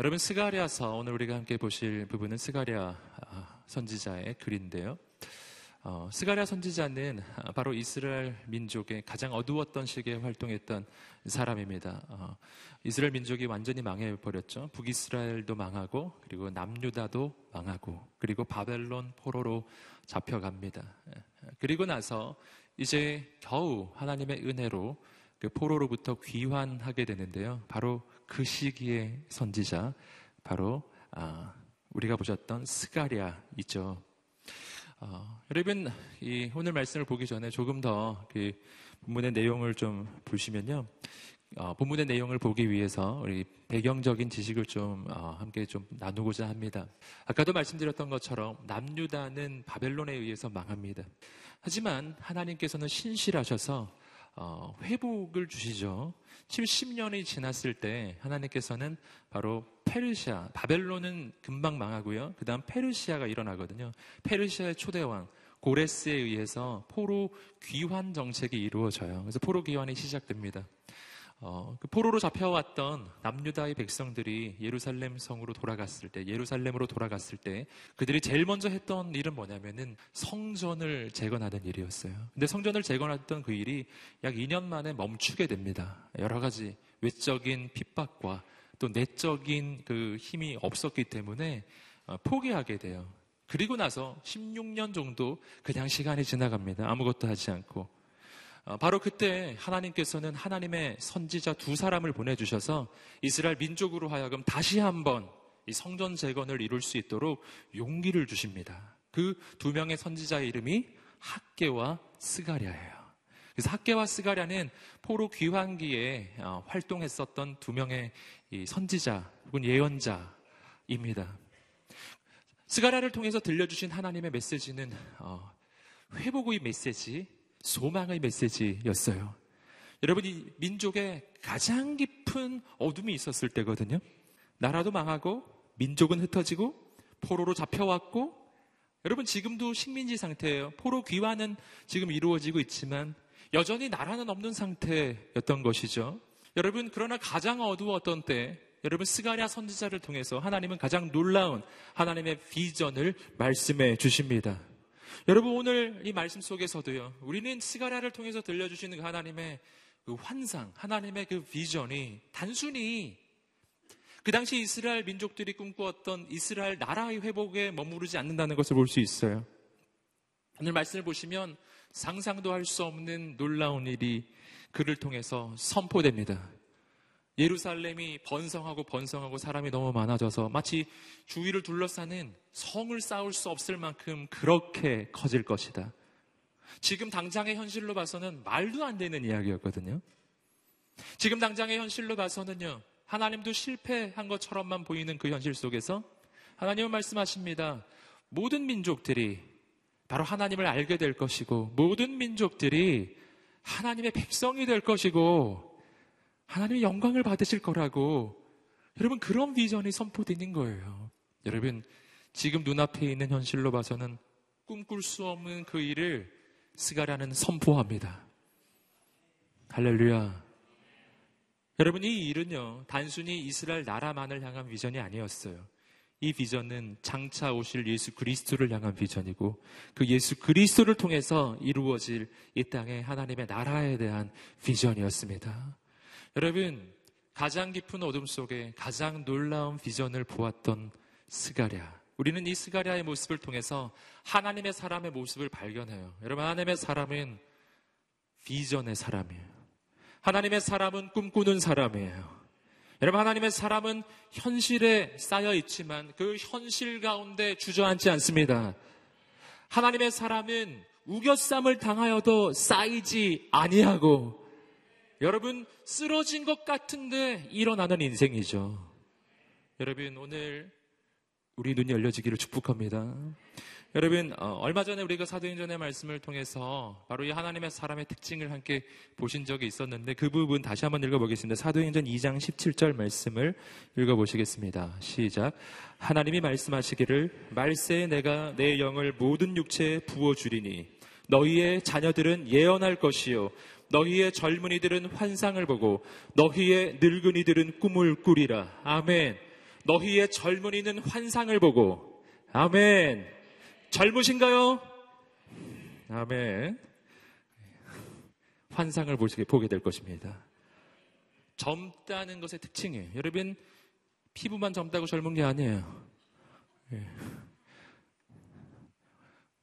여러분, 스가랴서 오늘 우리가 함께 보실 부분은 스가랴 선지자의 글인데요. 스가랴 선지자는 바로 이스라엘 민족의 가장 어두웠던 시기에 활동했던 사람입니다. 이스라엘 민족이 완전히 망해버렸죠. 북이스라엘도 망하고, 그리고 남유다도 망하고, 그리고 바벨론 포로로 잡혀갑니다. 그리고 나서 이제 겨우 하나님의 은혜로 그 포로로부터 귀환하게 되는데요. 바로 그 시기의 선지자, 바로 우리가 보셨던 스가랴이죠. 여러분, 오늘 말씀을 보기 전에 조금 더 그 본문의 내용을 좀 보시면요. 본문의 내용을 보기 위해서 우리 배경적인 지식을 좀 함께 좀 나누고자 합니다. 아까도 말씀드렸던 것처럼 남유다는 바벨론에 의해서 망합니다. 하지만 하나님께서는 신실하셔서 회복을 주시죠. 70년이 지났을 때 하나님께서는 바로 페르시아, 바벨론은 금방 망하고요. 그 다음 페르시아가 일어나거든요. 페르시아의 초대왕 고레스에 의해서 포로 귀환 정책이 이루어져요. 그래서 포로 귀환이 시작됩니다. 그 포로로 잡혀왔던 남유다의 백성들이 예루살렘 성으로 돌아갔을 때, 예루살렘으로 돌아갔을 때 그들이 제일 먼저 했던 일은 뭐냐면은 성전을 재건하는 일이었어요. 근데 성전을 재건했던 그 일이 약 2년 만에 멈추게 됩니다. 여러 가지 외적인 핍박과 또 내적인 그 힘이 없었기 때문에 포기하게 돼요. 그리고 나서 16년 정도 그냥 시간이 지나갑니다. 아무것도 하지 않고. 바로 그때 하나님께서는 하나님의 선지자 두 사람을 보내주셔서 이스라엘 민족으로 하여금 다시 한번 이 성전 재건을 이룰 수 있도록 용기를 주십니다. 그 두 명의 선지자의 이름이 학개와 스가랴예요. 그래서 학개와 스가랴는 포로 귀환기에 활동했었던 두 명의 이 선지자 혹은 예언자입니다. 스가랴를 통해서 들려주신 하나님의 메시지는 회복의 메시지, 소망의 메시지였어요. 여러분, 이 민족에 가장 깊은 어둠이 있었을 때거든요. 나라도 망하고, 민족은 흩어지고, 포로로 잡혀왔고, 여러분 지금도 식민지 상태예요. 포로 귀환은 지금 이루어지고 있지만 여전히 나라는 없는 상태였던 것이죠. 여러분, 그러나 가장 어두웠던 때 여러분 스가랴 선지자를 통해서 하나님은 가장 놀라운 하나님의 비전을 말씀해 주십니다. 여러분, 오늘 이 말씀 속에서도요, 우리는 스가랴를 통해서 들려주시는 하나님의 그 환상, 하나님의 그 비전이 단순히 그 당시 이스라엘 민족들이 꿈꾸었던 이스라엘 나라의 회복에 머무르지 않는다는 것을 볼 수 있어요. 오늘 말씀을 보시면 상상도 할 수 없는 놀라운 일이 그를 통해서 선포됩니다. 예루살렘이 번성하고 번성하고 사람이 너무 많아져서 마치 주위를 둘러싸는 성을 쌓을 수 없을 만큼 그렇게 커질 것이다. 지금 당장의 현실로 봐서는 말도 안 되는 이야기였거든요. 지금 당장의 현실로 봐서는요, 하나님도 실패한 것처럼만 보이는 그 현실 속에서 하나님은 말씀하십니다. 모든 민족들이 바로 하나님을 알게 될 것이고, 모든 민족들이 하나님의 백성이 될 것이고, 하나님의 영광을 받으실 거라고, 여러분 그런 비전이 선포되는 거예요. 여러분, 지금 눈앞에 있는 현실로 봐서는 꿈꿀 수 없는 그 일을 스가랴는 선포합니다. 할렐루야. 여러분, 이 일은요 단순히 이스라엘 나라만을 향한 비전이 아니었어요. 이 비전은 장차 오실 예수 그리스도를 향한 비전이고, 그 예수 그리스도를 통해서 이루어질 이 땅의 하나님의 나라에 대한 비전이었습니다. 여러분, 가장 깊은 어둠 속에 가장 놀라운 비전을 보았던 스가랴. 우리는 이 스가랴의 모습을 통해서 하나님의 사람의 모습을 발견해요. 여러분, 하나님의 사람은 비전의 사람이에요. 하나님의 사람은 꿈꾸는 사람이에요. 여러분, 하나님의 사람은 현실에 쌓여 있지만 그 현실 가운데 주저앉지 않습니다. 하나님의 사람은 우겨쌈을 당하여도 쌓이지 아니하고, 여러분, 쓰러진 것 같은데 일어나는 인생이죠. 여러분, 오늘 우리 눈이 열려지기를 축복합니다. 여러분, 얼마 전에 우리가 사도행전의 말씀을 통해서 바로 이 하나님의 사람의 특징을 함께 보신 적이 있었는데 그 부분 다시 한번 읽어보겠습니다. 사도행전 2장 17절 말씀을 읽어보시겠습니다. 시작. 하나님이 말씀하시기를, 말세에 내가 내 영을 모든 육체에 부어주리니 너희의 자녀들은 예언할 것이요, 너희의 젊은이들은 환상을 보고, 너희의 늙은이들은 꿈을 꾸리라. 아멘. 너희의 젊은이는 환상을 보고. 아멘. 젊으신가요? 아멘. 환상을 보게 될 것입니다. 젊다는 것의 특징이에요. 여러분, 피부만 젊다고 젊은 게 아니에요.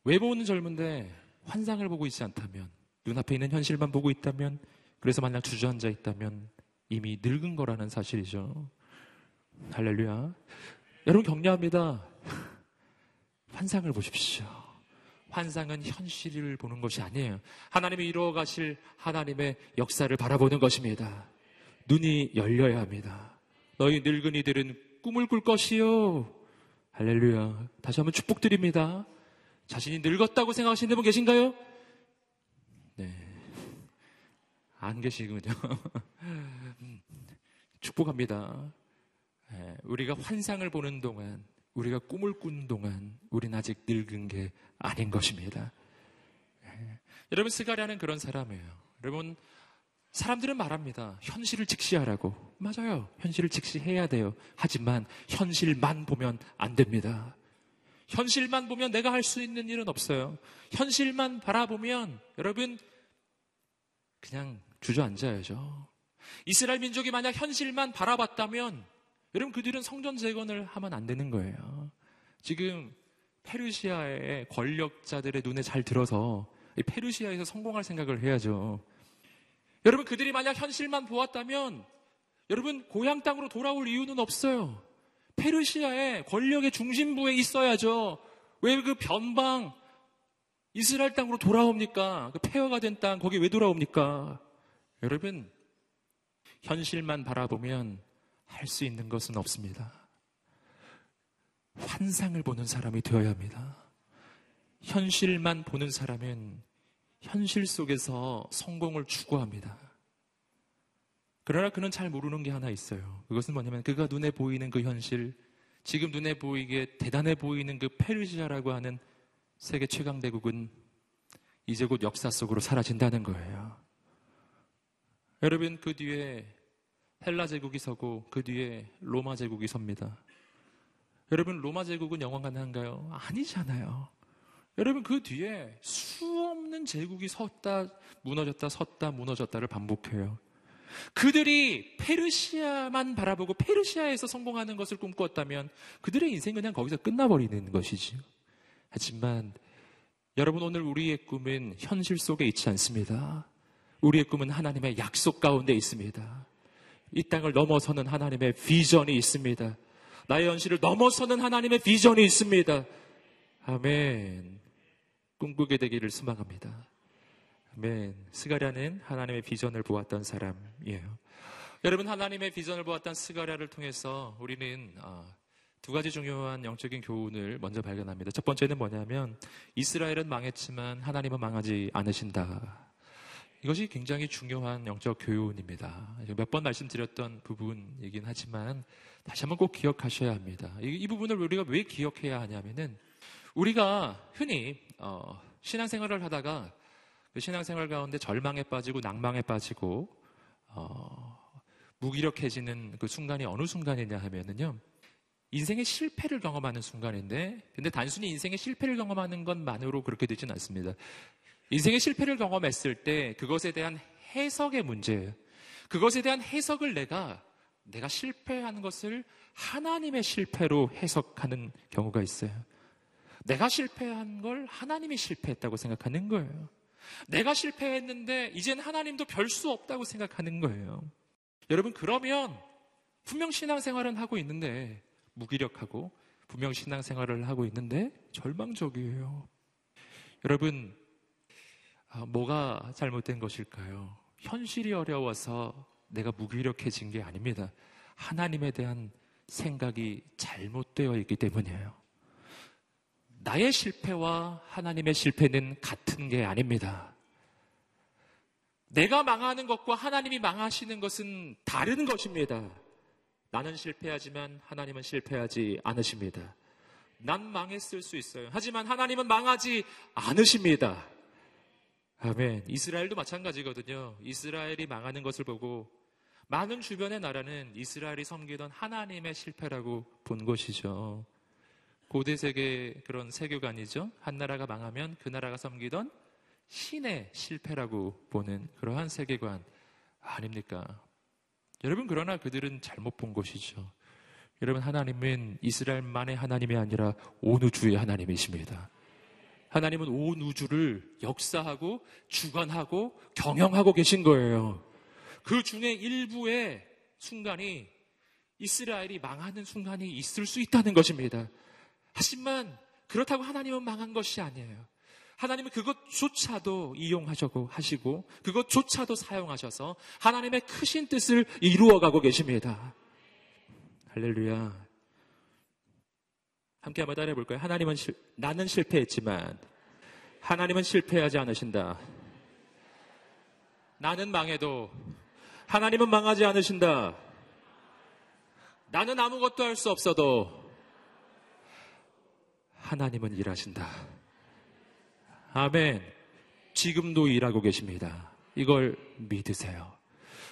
외모는 젊은데 환상을 보고 있지 않다면, 눈앞에 있는 현실만 보고 있다면, 그래서 만약 주저앉아 있다면 이미 늙은 거라는 사실이죠. 할렐루야. 여러분 격려합니다. 환상을 보십시오. 환상은 현실을 보는 것이 아니에요. 하나님이 이루어 가실 하나님의 역사를 바라보는 것입니다. 눈이 열려야 합니다. 너희 늙은이들은 꿈을 꿀 것이요. 할렐루야. 다시 한번 축복드립니다. 자신이 늙었다고 생각하시는 분 계신가요? 네. 안 계시군요. 축복합니다. 우리가 환상을 보는 동안, 우리가 꿈을 꾸는 동안 우린 아직 늙은 게 아닌 것입니다. 여러분, 스가랴는 그런 사람이에요. 여러분, 사람들은 말합니다. 현실을 직시하라고. 맞아요. 현실을 직시해야 돼요. 하지만 현실만 보면 안 됩니다. 현실만 보면 내가 할 수 있는 일은 없어요. 현실만 바라보면 여러분 그냥 주저앉아야죠. 이스라엘 민족이 만약 현실만 바라봤다면 여러분 그들은 성전 재건을 하면 안 되는 거예요. 지금 페르시아의 권력자들의 눈에 잘 들어서 페르시아에서 성공할 생각을 해야죠. 여러분 그들이 만약 현실만 보았다면 여러분 고향 땅으로 돌아올 이유는 없어요. 페르시아의 권력의 중심부에 있어야죠. 왜 그 변방 이스라엘 땅으로 돌아옵니까? 그 폐허가 된 땅 거기 왜 돌아옵니까? 여러분 현실만 바라보면 할 수 있는 것은 없습니다. 환상을 보는 사람이 되어야 합니다. 현실만 보는 사람은 현실 속에서 성공을 추구합니다. 그러나 그는 잘 모르는 게 하나 있어요. 그것은 뭐냐면 그가 눈에 보이는 그 현실, 지금 눈에 보이게 대단해 보이는 그 페르시아라고 하는 세계 최강 대국은 이제 곧 역사 속으로 사라진다는 거예요. 여러분 그 뒤에 헬라 제국이 서고 그 뒤에 로마 제국이 섭니다. 여러분 로마 제국은 영원한가요? 아니잖아요. 여러분 그 뒤에 수없는 제국이 섰다 무너졌다 섰다 무너졌다를 반복해요. 그들이 페르시아만 바라보고 페르시아에서 성공하는 것을 꿈꾸었다면 그들의 인생은 그냥 거기서 끝나버리는 것이지요. 하지만 여러분 오늘 우리의 꿈은 현실 속에 있지 않습니다. 우리의 꿈은 하나님의 약속 가운데 있습니다. 이 땅을 넘어서는 하나님의 비전이 있습니다. 나의 현실을 넘어서는 하나님의 비전이 있습니다. 아멘. 꿈꾸게 되기를 소망합니다. 아멘. 스가랴는 하나님의 비전을 보았던 사람이에요. 여러분 하나님의 비전을 보았던 스가랴를 통해서 우리는 두 가지 중요한 영적인 교훈을 먼저 발견합니다. 첫 번째는 뭐냐면 이스라엘은 망했지만 하나님은 망하지 않으신다. 이것이 굉장히 중요한 영적 교훈입니다. 몇 번 말씀드렸던 부분이긴 하지만 다시 한번 꼭 기억하셔야 합니다. 이 부분을 우리가 왜 기억해야 하냐면은 우리가 흔히 신앙생활을 하다가 그 신앙생활 가운데 절망에 빠지고 낭망에 빠지고 무기력해지는 그 순간이 어느 순간이냐 하면은요, 인생의 실패를 경험하는 순간인데, 근데 단순히 인생의 실패를 경험하는 것만으로 그렇게 되진 않습니다. 인생의 실패를 경험했을 때 그것에 대한 해석의 문제예요. 그것에 대한 해석을 내가 실패하는 것을 하나님의 실패로 해석하는 경우가 있어요. 내가 실패한 걸 하나님이 실패했다고 생각하는 거예요. 내가 실패했는데 이젠 하나님도 별 수 없다고 생각하는 거예요. 여러분 그러면 분명 신앙생활은 하고 있는데 무기력하고, 분명 신앙생활을 하고 있는데 절망적이에요. 여러분 뭐가 잘못된 것일까요? 현실이 어려워서 내가 무기력해진 게 아닙니다. 하나님에 대한 생각이 잘못되어 있기 때문이에요. 나의 실패와 하나님의 실패는 같은 게 아닙니다. 내가 망하는 것과 하나님이 망하시는 것은 다른 것입니다. 나는 실패하지만 하나님은 실패하지 않으십니다. 난 망했을 수 있어요. 하지만 하나님은 망하지 않으십니다. 아멘. 이스라엘도 마찬가지거든요. 이스라엘이 망하는 것을 보고 많은 주변의 나라는 이스라엘이 섬기던 하나님의 실패라고 본 것이죠. 고대 세계의 그런 세계관이죠. 한 나라가 망하면 그 나라가 섬기던 신의 실패라고 보는 그러한 세계관 아닙니까? 여러분, 그러나 그들은 잘못 본 것이죠. 여러분, 하나님은 이스라엘만의 하나님이 아니라 온 우주의 하나님이십니다. 하나님은 온 우주를 역사하고 주관하고 경영하고 계신 거예요. 그 중에 일부의 순간이 이스라엘이 망하는 순간이 있을 수 있다는 것입니다. 하지만 그렇다고 하나님은 망한 것이 아니에요. 하나님은 그것조차도 이용하시고 하시고 그것조차도 사용하셔서 하나님의 크신 뜻을 이루어가고 계십니다. 할렐루야. 함께 한번 따라해볼까요? 나는 실패했지만 하나님은 실패하지 않으신다. 나는 망해도 하나님은 망하지 않으신다. 나는 아무것도 할 수 없어도 하나님은 일하신다. 아멘. 지금도 일하고 계십니다. 이걸 믿으세요.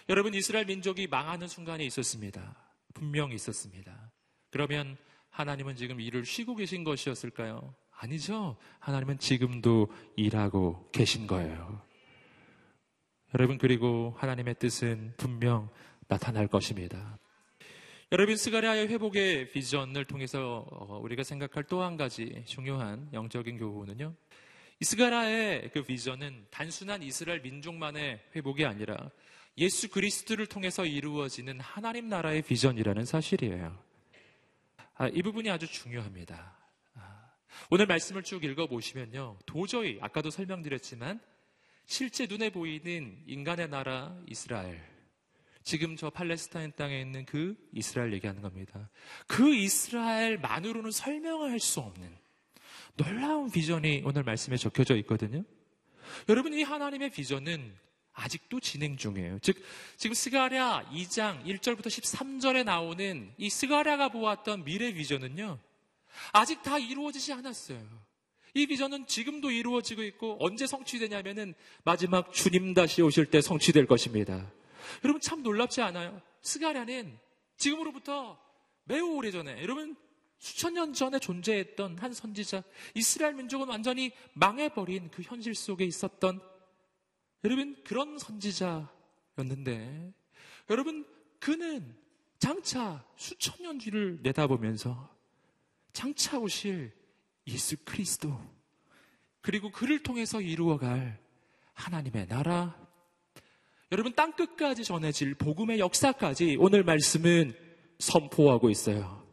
여러분, 이스라엘 민족이 망하는 순간이 있었습니다. 분명히 있었습니다. 그러면 하나님은 지금 일을 쉬고 계신 것이었을까요? 아니죠. 하나님은 지금도 일하고 계신 거예요. 여러분, 그리고 하나님의 뜻은 분명 나타날 것입니다. 여러분, 스가랴의 회복의 비전을 통해서 우리가 생각할 또 한 가지 중요한 영적인 교훈은요, 스가랴의 그 비전은 단순한 이스라엘 민족만의 회복이 아니라 예수 그리스도를 통해서 이루어지는 하나님 나라의 비전이라는 사실이에요. 이 부분이 아주 중요합니다. 오늘 말씀을 쭉 읽어보시면요, 도저히, 아까도 설명드렸지만 실제 눈에 보이는 인간의 나라 이스라엘, 지금 저 팔레스타인 땅에 있는 그 이스라엘 얘기하는 겁니다. 그 이스라엘만으로는 설명할 수 없는 놀라운 비전이 오늘 말씀에 적혀져 있거든요. 여러분, 이 하나님의 비전은 아직도 진행 중이에요. 즉, 지금 스가랴 2장 1절부터 13절에 나오는 이 스가랴가 보았던 미래 비전은요, 아직 다 이루어지지 않았어요. 이 비전은 지금도 이루어지고 있고, 언제 성취되냐면은 마지막 주님 다시 오실 때 성취될 것입니다. 여러분, 참 놀랍지 않아요? 스가랴는 지금으로부터 매우 오래전에, 여러분, 수천 년 전에 존재했던 한 선지자, 이스라엘 민족은 완전히 망해버린 그 현실 속에 있었던, 여러분, 그런 선지자였는데, 여러분, 그는 장차 수천 년 뒤를 내다보면서 장차 오실 예수 그리스도, 그리고 그를 통해서 이루어갈 하나님의 나라, 여러분, 땅끝까지 전해질 복음의 역사까지 오늘 말씀은 선포하고 있어요.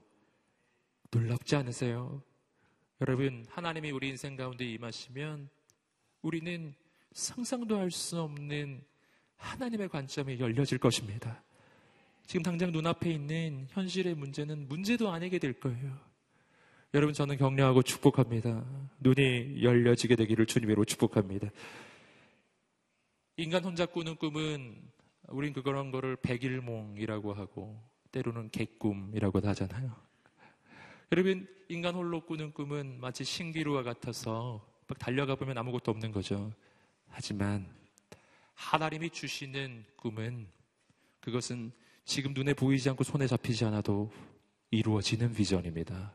놀랍지 않으세요? 여러분, 하나님이 우리 인생 가운데 임하시면 우리는 상상도 할 수 없는 하나님의 관점이 열려질 것입니다. 지금 당장 눈앞에 있는 현실의 문제는 문제도 아니게 될 거예요. 여러분, 저는 격려하고 축복합니다. 눈이 열려지게 되기를 주님으로 축복합니다. 인간 혼자 꾸는 꿈은, 우린 그런 거를 백일몽이라고 하고 때로는 개꿈이라고 하잖아요. 여러분, 인간 홀로 꾸는 꿈은 마치 신기루와 같아서 막 달려가 보면 아무것도 없는 거죠. 하지만 하나님이 주시는 꿈은, 그것은 지금 눈에 보이지 않고 손에 잡히지 않아도 이루어지는 비전입니다.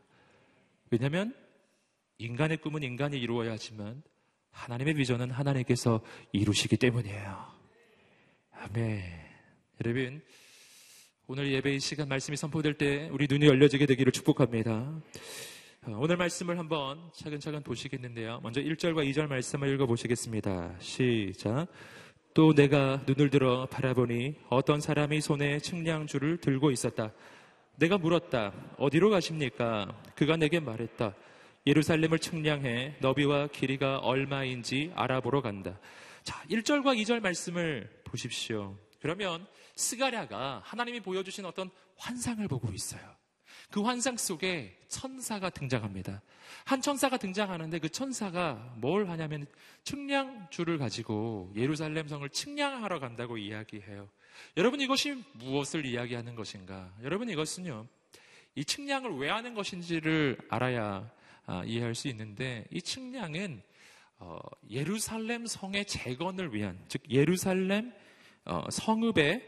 왜냐하면 인간의 꿈은 인간이 이루어야 하지만 하나님의 비전은 하나님께서 이루시기 때문이에요. 아멘. 여러분, 오늘 예배의 시간 말씀이 선포될 때 우리 눈이 열려지게 되기를 축복합니다. 오늘 말씀을 한번 차근차근 보시겠는데요, 먼저 1절과 2절 말씀을 읽어보시겠습니다. 시작. 또 내가 눈을 들어 바라보니 어떤 사람이 손에 측량줄을 들고 있었다. 내가 물었다. 어디로 가십니까? 그가 내게 말했다. 예루살렘을 측량해 너비와 길이가 얼마인지 알아보러 간다. 자, 1절과 2절 말씀을 보십시오. 그러면 스가랴가 하나님이 보여주신 어떤 환상을 보고 있어요. 그 환상 속에 천사가 등장합니다. 한 천사가 등장하는데 그 천사가 뭘 하냐면 측량줄을 가지고 예루살렘 성을 측량하러 간다고 이야기해요. 여러분, 이것이 무엇을 이야기하는 것인가? 여러분, 이것은요, 이 측량을 왜 하는 것인지를 알아야 이해할 수 있는데, 이 측량은 예루살렘 성의 재건을 위한, 즉 예루살렘 성읍의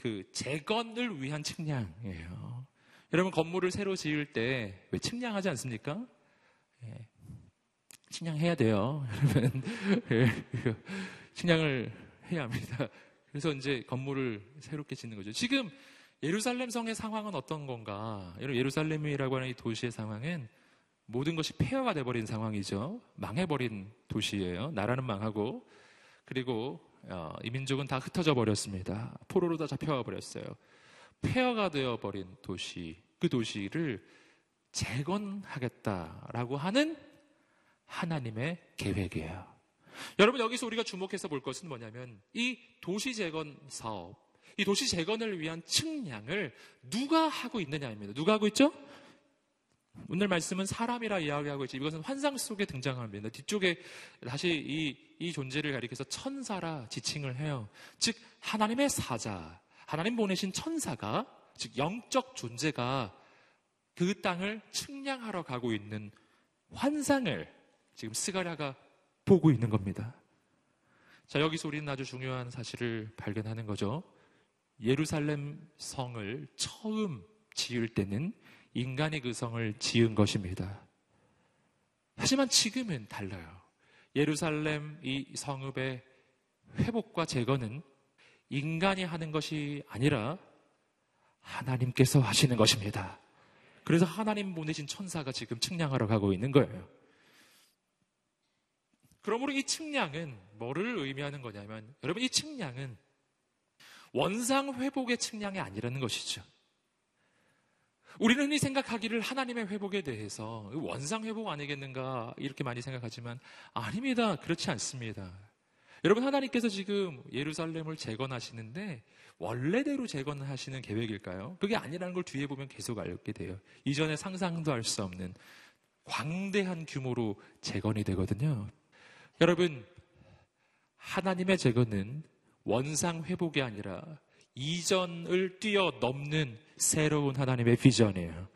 그 재건을 위한 측량이에요. 여러분 건물을 새로 지을 때 왜 측량하지 않습니까? 예. 측량해야 돼요. 여러분 예. 측량을 해야 합니다. 그래서 이제 건물을 새롭게 짓는 거죠. 지금 예루살렘 성의 상황은 어떤 건가? 여러분 예루살렘이라고 하는 이 도시의 상황은 모든 것이 폐허가 돼버린 상황이죠. 망해버린 도시예요. 나라는 망하고 그리고 이 민족은 다 흩어져 버렸습니다. 포로로 다 잡혀와 버렸어요. 폐허가 되어버린 도시, 그 도시를 재건하겠다라고 하는 하나님의 계획이에요. 여러분 여기서 우리가 주목해서 볼 것은 뭐냐면 이 도시 재건 사업, 이 도시 재건을 위한 측량을 누가 하고 있느냐입니다. 누가 하고 있죠? 오늘 말씀은 사람이라 이야기하고 있죠. 이것은 환상 속에 등장합니다. 뒤쪽에 다시 이 존재를 가리켜서 천사라 지칭을 해요. 즉 하나님의 사자, 하나님 보내신 천사가, 즉 영적 존재가 그 땅을 측량하러 가고 있는 환상을 지금 스가랴가 보고 있는 겁니다. 자, 여기서 우리는 아주 중요한 사실을 발견하는 거죠. 예루살렘 성을 처음 지을 때는 인간이 그 성을 지은 것입니다. 하지만 지금은 달라요. 예루살렘 이 성읍의 회복과 재건은 인간이 하는 것이 아니라 하나님께서 하시는 것입니다. 그래서 하나님 보내신 천사가 지금 측량하러 가고 있는 거예요. 그러므로 이 측량은 뭐를 의미하는 거냐면 여러분 이 측량은 원상 회복의 측량이 아니라는 것이죠. 우리는 흔히 생각하기를 하나님의 회복에 대해서 원상 회복 아니겠는가 이렇게 많이 생각하지만 아닙니다. 그렇지 않습니다. 여러분 하나님께서 지금 예루살렘을 재건하시는데 원래대로 재건하시는 계획일까요? 그게 아니라는 걸 뒤에 보면 계속 알게 돼요. 이전에 상상도 할 수 없는 광대한 규모로 재건이 되거든요. 여러분 하나님의 재건은 원상 회복이 아니라 이전을 뛰어넘는 새로운 하나님의 비전이에요.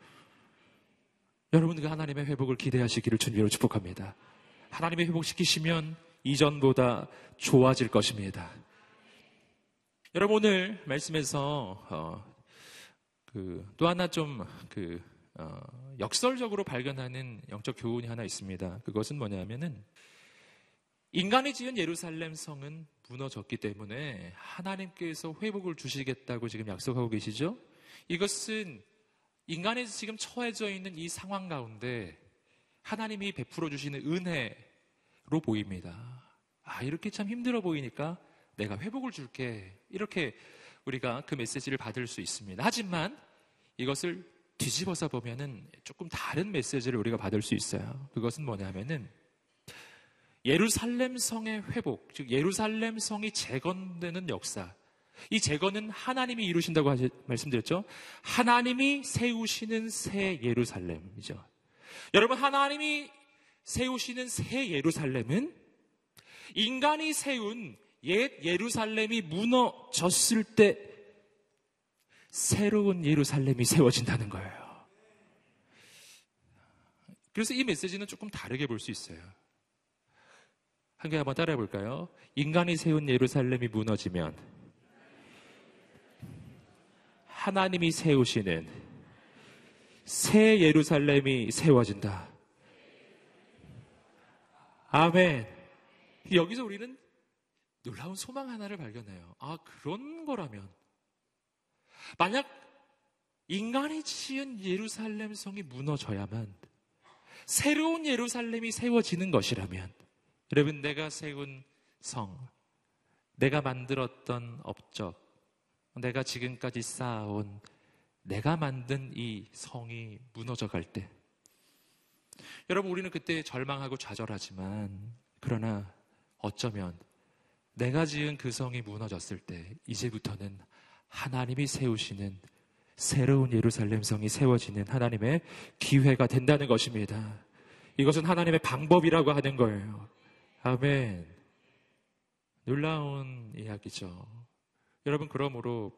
여러분 그 하나님의 회복을 기대하시기를 주님으로 축복합니다. 하나님의 회복시키시면 이전보다 좋아질 것입니다. 여러분 오늘 말씀에서 또 하나 좀 역설적으로 발견하는 영적 교훈이 하나 있습니다. 그것은 뭐냐면은 인간이 지은 예루살렘 성은 무너졌기 때문에 하나님께서 회복을 주시겠다고 지금 약속하고 계시죠? 이것은 인간이 지금 처해져 있는 이 상황 가운데 하나님이 베풀어 주시는 은혜로 보입니다. 아, 이렇게 참 힘들어 보이니까 내가 회복을 줄게. 이렇게 우리가 그 메시지를 받을 수 있습니다. 하지만 이것을 뒤집어서 보면은 조금 다른 메시지를 우리가 받을 수 있어요. 그것은 뭐냐면은 예루살렘 성의 회복, 즉 예루살렘 성이 재건되는 역사. 이 재건은 하나님이 이루신다고 말씀드렸죠. 하나님이 세우시는 새 예루살렘이죠. 여러분 하나님이 세우시는 새 예루살렘은 인간이 세운 옛 예루살렘이 무너졌을 때 새로운 예루살렘이 세워진다는 거예요. 그래서 이 메시지는 조금 다르게 볼 수 있어요. 함께 한번 따라해 볼까요? 인간이 세운 예루살렘이 무너지면 하나님이 세우시는 새 예루살렘이 세워진다. 아멘. 여기서 우리는 놀라운 소망 하나를 발견해요. 아, 그런 거라면 만약 인간이 지은 예루살렘 성이 무너져야만 새로운 예루살렘이 세워지는 것이라면 여러분 내가 세운 성, 내가 만들었던 업적, 내가 지금까지 쌓아온 내가 만든 이 성이 무너져갈 때 여러분 우리는 그때 절망하고 좌절하지만 그러나 어쩌면 내가 지은 그 성이 무너졌을 때 이제부터는 하나님이 세우시는 새로운 예루살렘 성이 세워지는 하나님의 기회가 된다는 것입니다. 이것은 하나님의 방법이라고 하는 거예요. 아멘. 놀라운 이야기죠. 여러분 그러므로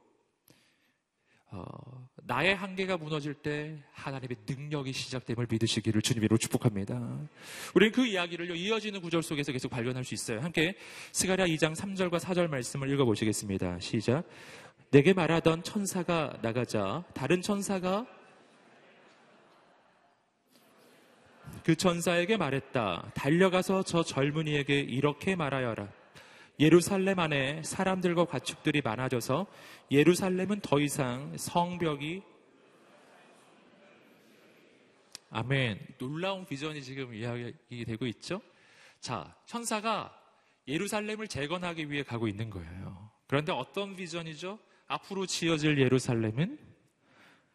나의 한계가 무너질 때 하나님의 능력이 시작됨을 믿으시기를 주님으로 축복합니다. 우리는 그 이야기를 이어지는 구절 속에서 계속 발견할 수 있어요. 함께 스가랴 2장 3절과 4절 말씀을 읽어보시겠습니다. 시작. 내게 말하던 천사가 나가자 다른 천사가 그 천사에게 말했다. 달려가서 저 젊은이에게 이렇게 말하여라. 예루살렘 안에 사람들과 가축들이 많아져서 예루살렘은 더 이상 성벽이. 아멘. 놀라운 비전이 지금 이야기되고 있죠? 자, 천사가 예루살렘을 재건하기 위해 가고 있는 거예요. 그런데 어떤 비전이죠? 앞으로 지어질 예루살렘은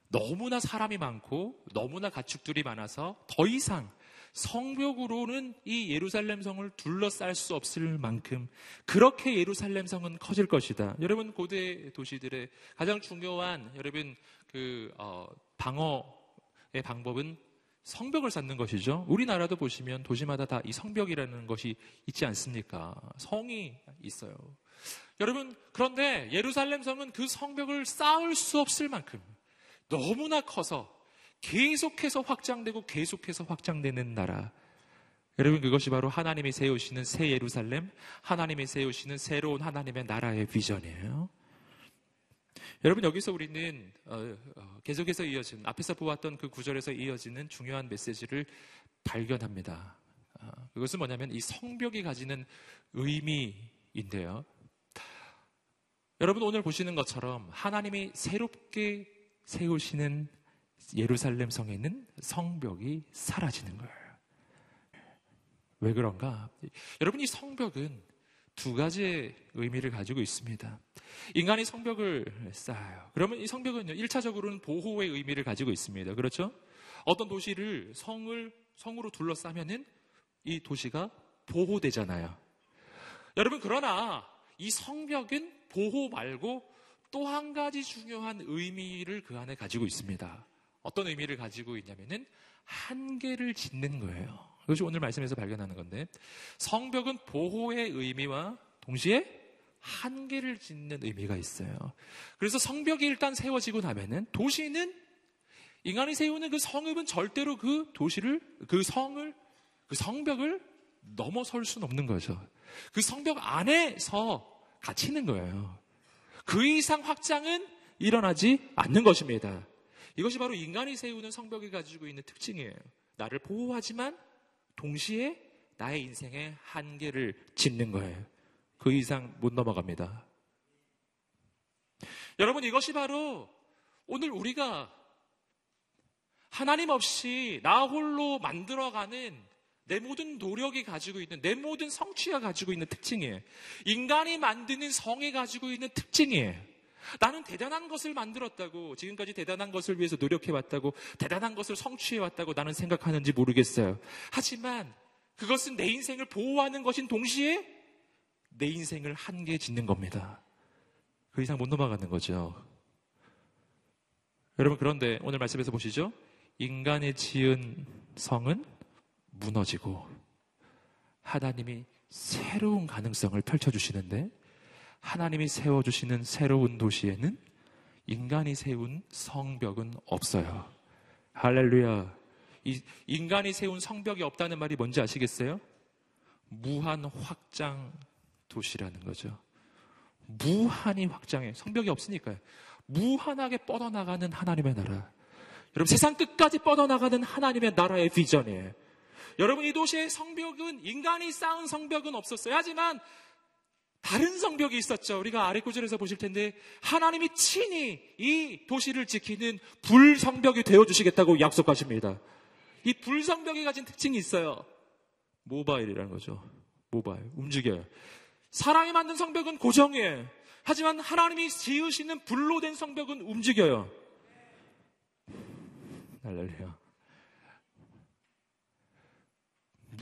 너무나 사람이 많고 너무나 가축들이 많아서 더 이상 성벽으로는 이 예루살렘 성을 둘러쌀 수 없을 만큼 그렇게 예루살렘 성은 커질 것이다. 여러분, 고대 도시들의 가장 중요한 여러분 방어의 방법은 성벽을 쌓는 것이죠. 우리나라도 보시면 도시마다 다 이 성벽이라는 것이 있지 않습니까? 성이 있어요. 여러분, 그런데 예루살렘 성은 그 성벽을 쌓을 수 없을 만큼 너무나 커서 계속해서 확장되고 계속해서 확장되는 나라. 여러분, 그것이 바로 하나님이 세우시는 새 예루살렘, 하나님이 세우시는 새로운 하나님의 나라의 비전이에요. 여러분, 여기서 우리는 계속해서 이어지는, 앞에서 보았던 그 구절에서 이어지는 중요한 메시지를 발견합니다. 그것은 뭐냐면 이 성벽이 가지는 의미인데요. 여러분, 오늘 보시는 것처럼 하나님이 새롭게 세우시는 예루살렘 성에는 성벽이 사라지는 거예요. 왜 그런가? 여러분, 이 성벽은 두 가지의 의미를 가지고 있습니다. 인간이 성벽을 쌓아요. 그러면 이 성벽은요, 1차적으로는 보호의 의미를 가지고 있습니다. 그렇죠? 어떤 도시를 성으로 둘러싸면은 이 도시가 보호되잖아요. 여러분, 그러나 이 성벽은 보호 말고 또 한 가지 중요한 의미를 그 안에 가지고 있습니다. 어떤 의미를 가지고 있냐면은 한계를 짓는 거예요. 그것이 오늘 말씀에서 발견하는 건데, 성벽은 보호의 의미와 동시에 한계를 짓는 의미가 있어요. 그래서 성벽이 일단 세워지고 나면은 도시는, 인간이 세우는 그 성읍은 절대로 그 도시를, 그 성벽을 넘어설 수는 없는 거죠. 그 성벽 안에서 갇히는 거예요. 그 이상 확장은 일어나지 않는 것입니다. 이것이 바로 인간이 세우는 성벽이 가지고 있는 특징이에요. 나를 보호하지만 동시에 나의 인생의 한계를 짓는 거예요. 그 이상 못 넘어갑니다. 여러분, 이것이 바로 오늘 우리가 하나님 없이 나 홀로 만들어가는 내 모든 노력이 가지고 있는, 내 모든 성취가 가지고 있는 특징이에요. 인간이 만드는 성이 가지고 있는 특징이에요. 나는 대단한 것을 만들었다고, 지금까지 대단한 것을 위해서 노력해왔다고, 대단한 것을 성취해왔다고 나는 생각하는지 모르겠어요. 하지만 그것은 내 인생을 보호하는 것인 동시에 내 인생을 한계에 짓는 겁니다. 그 이상 못 넘어가는 거죠. 여러분, 그런데 오늘 말씀에서 보시죠. 인간이 지은 성은 무너지고 하나님이 새로운 가능성을 펼쳐주시는데, 하나님이 세워주시는 새로운 도시에는 인간이 세운 성벽은 없어요. 할렐루야. 인간이 세운 성벽이 없다는 말이 뭔지 아시겠어요? 무한 확장 도시라는 거죠. 무한히 확장해. 성벽이 없으니까요. 무한하게 뻗어나가는 하나님의 나라. 여러분, 세상 끝까지 뻗어나가는 하나님의 나라의 비전이에요. 여러분, 이 도시의 성벽은, 인간이 쌓은 성벽은 없었어요. 하지만 다른 성벽이 있었죠. 우리가 아래 구절에서 보실 텐데, 하나님이 친히 이 도시를 지키는 불성벽이 되어주시겠다고 약속하십니다. 이 불성벽이 가진 특징이 있어요. 모바일이라는 거죠. 모바일, 움직여요. 사람이 만든 성벽은 고정이에요. 하지만 하나님이 지으시는 불로 된 성벽은 움직여요. 할렐루야.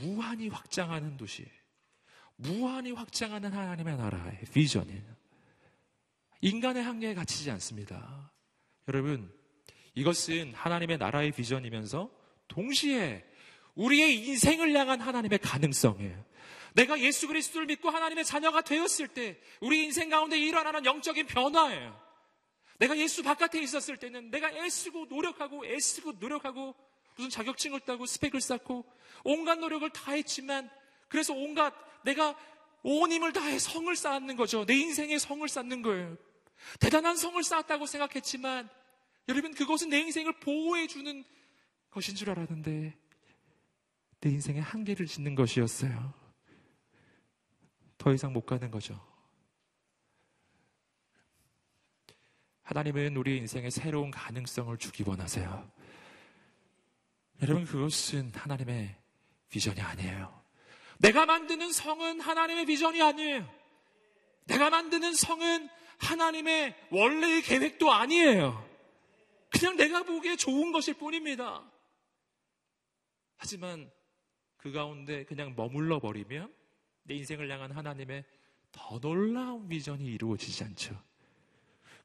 무한히 확장하는 도시, 무한히 확장하는 하나님의 나라의 비전이에요. 인간의 한계에 갇히지 않습니다. 여러분, 이것은 하나님의 나라의 비전이면서 동시에 우리의 인생을 향한 하나님의 가능성이에요. 내가 예수 그리스도를 믿고 하나님의 자녀가 되었을 때 우리 인생 가운데 일어나는 영적인 변화예요. 내가 예수 바깥에 있었을 때는 내가 애쓰고 노력하고 무슨 자격증을 따고 스펙을 쌓고 온갖 노력을 다 했지만, 그래서 온갖 내가 온 힘을 다해 성을 쌓는 거죠. 내 인생에 성을 쌓는 거예요. 대단한 성을 쌓았다고 생각했지만 여러분 그것은 내 인생을 보호해주는 것인 줄 알았는데 내 인생의 한계를 짓는 것이었어요. 더 이상 못 가는 거죠. 하나님은 우리 인생에 새로운 가능성을 주기 원하세요. 여러분 그것은 하나님의 비전이 아니에요. 내가 만드는 성은 하나님의 비전이 아니에요. 내가 만드는 성은 하나님의 원래의 계획도 아니에요. 그냥 내가 보기에 좋은 것일 뿐입니다. 하지만 그 가운데 그냥 머물러 버리면 내 인생을 향한 하나님의 더 놀라운 비전이 이루어지지 않죠.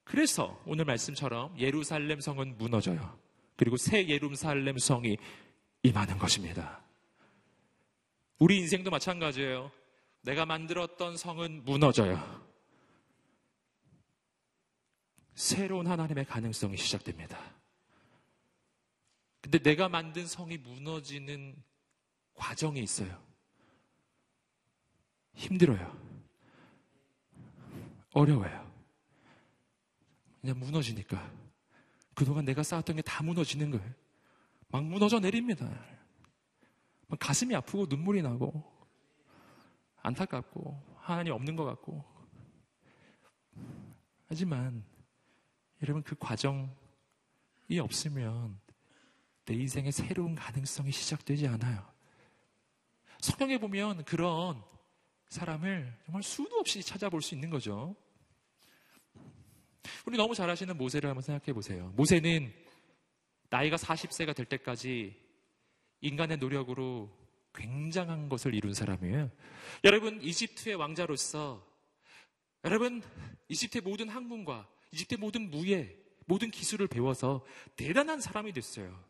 그래서 오늘 말씀처럼 예루살렘 성은 무너져요. 그리고 새 예루살렘 성이 임하는 것입니다. 우리 인생도 마찬가지예요. 내가 만들었던 성은 무너져요. 새로운 하나님의 가능성이 시작됩니다. 근데 내가 만든 성이 무너지는 과정이 있어요. 힘들어요. 어려워요. 그냥 무너지니까. 그동안 내가 쌓았던 게 다 무너지는 거예요. 막 무너져 내립니다. 막 가슴이 아프고 눈물이 나고 안타깝고 하나님 없는 것 같고. 하지만 여러분 그 과정이 없으면 내 인생의 새로운 가능성이 시작되지 않아요. 성경에 보면 그런 사람을 정말 수도 없이 찾아볼 수 있는 거죠. 우리 너무 잘 아시는 모세를 한번 생각해 보세요. 모세는 나이가 40세가 될 때까지 인간의 노력으로 굉장한 것을 이룬 사람이에요. 여러분 이집트의 왕자로서 여러분 이집트의 모든 학문과 이집트의 모든 무예, 모든 기술을 배워서 대단한 사람이 됐어요.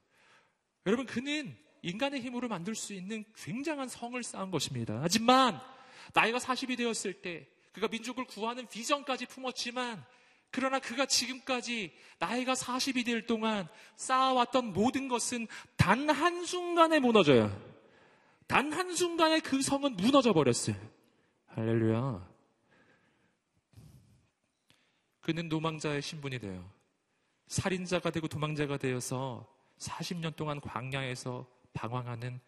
여러분 그는 인간의 힘으로 만들 수 있는 굉장한 성을 쌓은 것입니다. 하지만 나이가 40이 되었을 때 그가 민족을 구하는 비전까지 품었지만 그러나 그가 지금까지 나이가 40이 될 동안 쌓아왔던 모든 것은 단 한순간에 무너져요. 단 한순간에 그 성은 무너져 버렸어요. 할렐루야. 그는 도망자의 신분이 돼요. 살인자가 되고 도망자가 되어서 40년 동안 광야에서 방황하는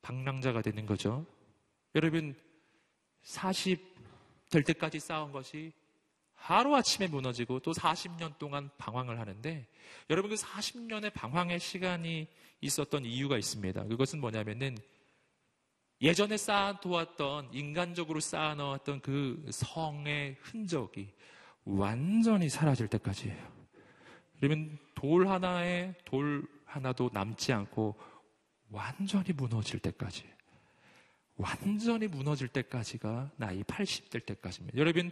방랑자가 되는 거죠. 여러분 40 될 때까지 쌓은 것이 하루아침에 무너지고 또 40년 동안 방황을 하는데 여러분 그 40년의 방황의 시간이 있었던 이유가 있습니다. 그것은 뭐냐면은 예전에 쌓아두었던 인간적으로 쌓아놓았던 그 성의 흔적이 완전히 사라질 때까지예요. 그러면 돌 하나도 남지 않고 완전히 무너질 때까지가 나이 80될 때까지입니다. 여러분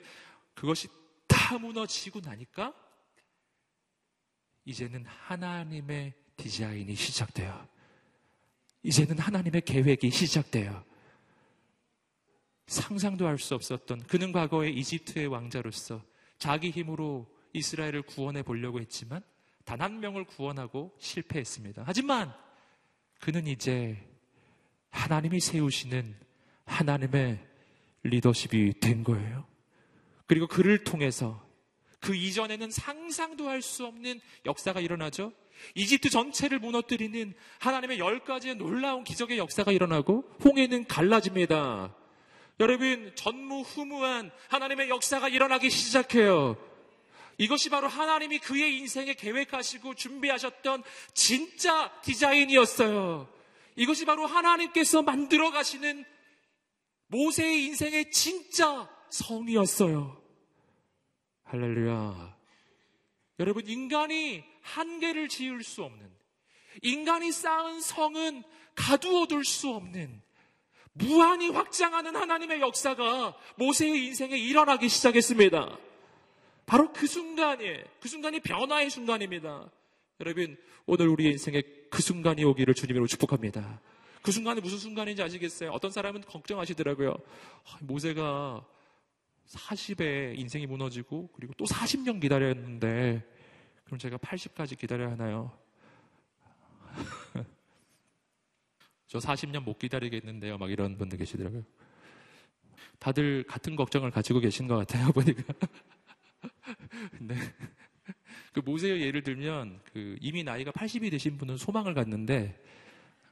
그것이 다 무너지고 나니까 이제는 하나님의 디자인이 시작돼요. 이제는 하나님의 계획이 시작돼요. 상상도 할 수 없었던 그는 과거에 이집트의 왕자로서 자기 힘으로 이스라엘을 구원해 보려고 했지만 단 한 명을 구원하고 실패했습니다. 하지만 그는 이제 하나님이 세우시는 하나님의 리더십이 된 거예요. 그리고 그를 통해서 그 이전에는 상상도 할 수 없는 역사가 일어나죠. 이집트 전체를 무너뜨리는 하나님의 10가지의 놀라운 기적의 역사가 일어나고 홍해는 갈라집니다. 여러분 전무후무한 하나님의 역사가 일어나기 시작해요. 이것이 바로 하나님이 그의 인생에 계획하시고 준비하셨던 진짜 디자인이었어요. 이것이 바로 하나님께서 만들어 가시는 모세의 인생의 진짜 성이었어요. 할렐루야. 여러분 인간이 한계를 지을 수 없는, 인간이 쌓은 성은 가두어둘 수 없는, 무한히 확장하는 하나님의 역사가 모세의 인생에 일어나기 시작했습니다. 바로 그 순간이에요. 그 순간이 변화의 순간입니다. 여러분 오늘 우리의 인생에 그 순간이 오기를 주님으로 축복합니다. 그 순간이 무슨 순간인지 아시겠어요? 어떤 사람은 걱정하시더라고요. 모세가 40에 인생이 무너지고 그리고 또 40년 기다렸는데 그럼 제가 80까지 기다려야 하나요? 저 40년 못 기다리겠는데요. 막 이런 분들 계시더라고요. 다들 같은 걱정을 가지고 계신 것 같아요. 보니까 근데 그 모세의 예를 들면 그 이미 나이가 80이 되신 분은 소망을 갖는데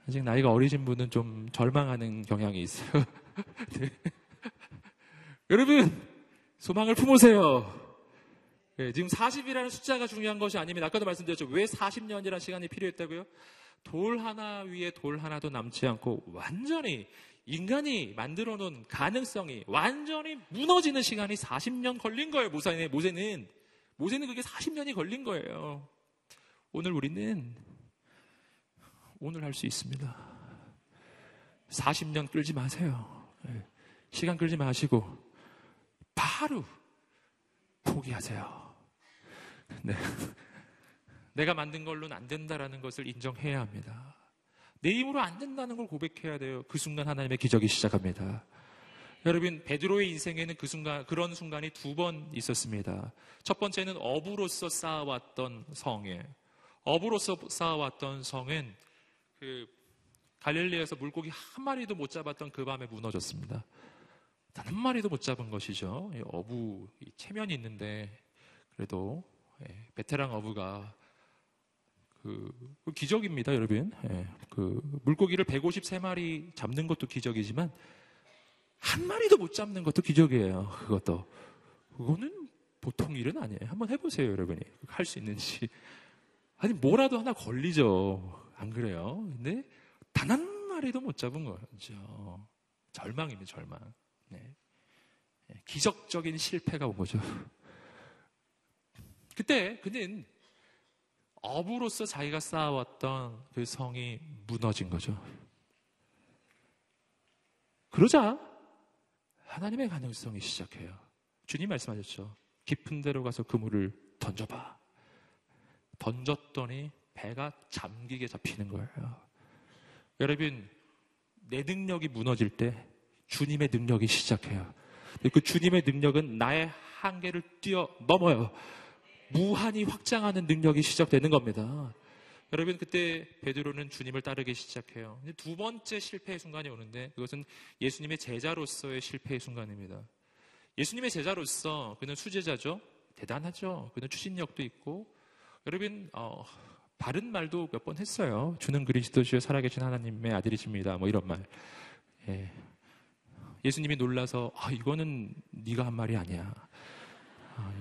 아직 나이가 어리신 분은 좀 절망하는 경향이 있어요. 네. 여러분 소망을 품으세요. 네, 지금 40이라는 숫자가 중요한 것이 아니면 아까도 말씀드렸죠. 왜 40년이라는 시간이 필요했다고요? 돌 하나 위에 돌 하나도 남지 않고 완전히 인간이 만들어 놓은 가능성이 완전히 무너지는 시간이 40년 걸린 거예요. 모세는 그게 40년이 걸린 거예요. 오늘 우리는 오늘 할 수 있습니다. 40년 끌지 마세요. 시간 끌지 마시고 바로 포기하세요. 네. 내가 만든 걸로는 안 된다라는 것을 인정해야 합니다. 내 힘으로 안 된다는 걸 고백해야 돼요. 그 순간 하나님의 기적이 시작합니다. 여러분, 베드로의 인생에는 그 순간, 그런 순간이 2번 있었습니다. 첫 번째는 어부로서 쌓아왔던 성은 그 갈릴리에서 물고기 한 마리도 못 잡았던 그 밤에 무너졌습니다. 단 한 마리도 못 잡은 것이죠. 어부 체면이 있는데 그래도 베테랑 어부가 그 기적입니다, 여러분. 예, 그 물고기를 153마리 잡는 것도 기적이지만 한 마리도 못 잡는 것도 기적이에요. 그거는 보통 일은 아니에요. 한번 해보세요, 여러분이 할 수 있는지. 아니 뭐라도 하나 걸리죠, 안 그래요? 근데 단 한 마리도 못 잡은 거죠. 절망입니다, 절망. 네. 기적적인 실패가 온 거죠. 그때 그는 업으로서 자기가 쌓아왔던 그 성이 무너진 거죠. 그러자 하나님의 가능성이 시작해요. 주님 말씀하셨죠. 깊은 데로 가서 그물을 던져봐. 던졌더니 배가 잠기게 잡히는 거예요. 여러분, 내 능력이 무너질 때 주님의 능력이 시작해요. 그 주님의 능력은 나의 한계를 뛰어넘어요. 무한히 확장하는 능력이 시작되는 겁니다. 여러분, 그때 베드로는 주님을 따르기 시작해요. 두 번째 실패의 순간이 오는데 그것은 예수님의 제자로서의 실패의 순간입니다. 예수님의 제자로서 그는 수제자죠. 대단하죠. 그는 추진력도 있고 여러분 바른 말도 몇 번 했어요. 주는 그리스도시여 살아계신 하나님의 아들이십니다. 뭐 이런 말. 예. 예수님이 놀라서 이거는 네가 한 말이 아니야.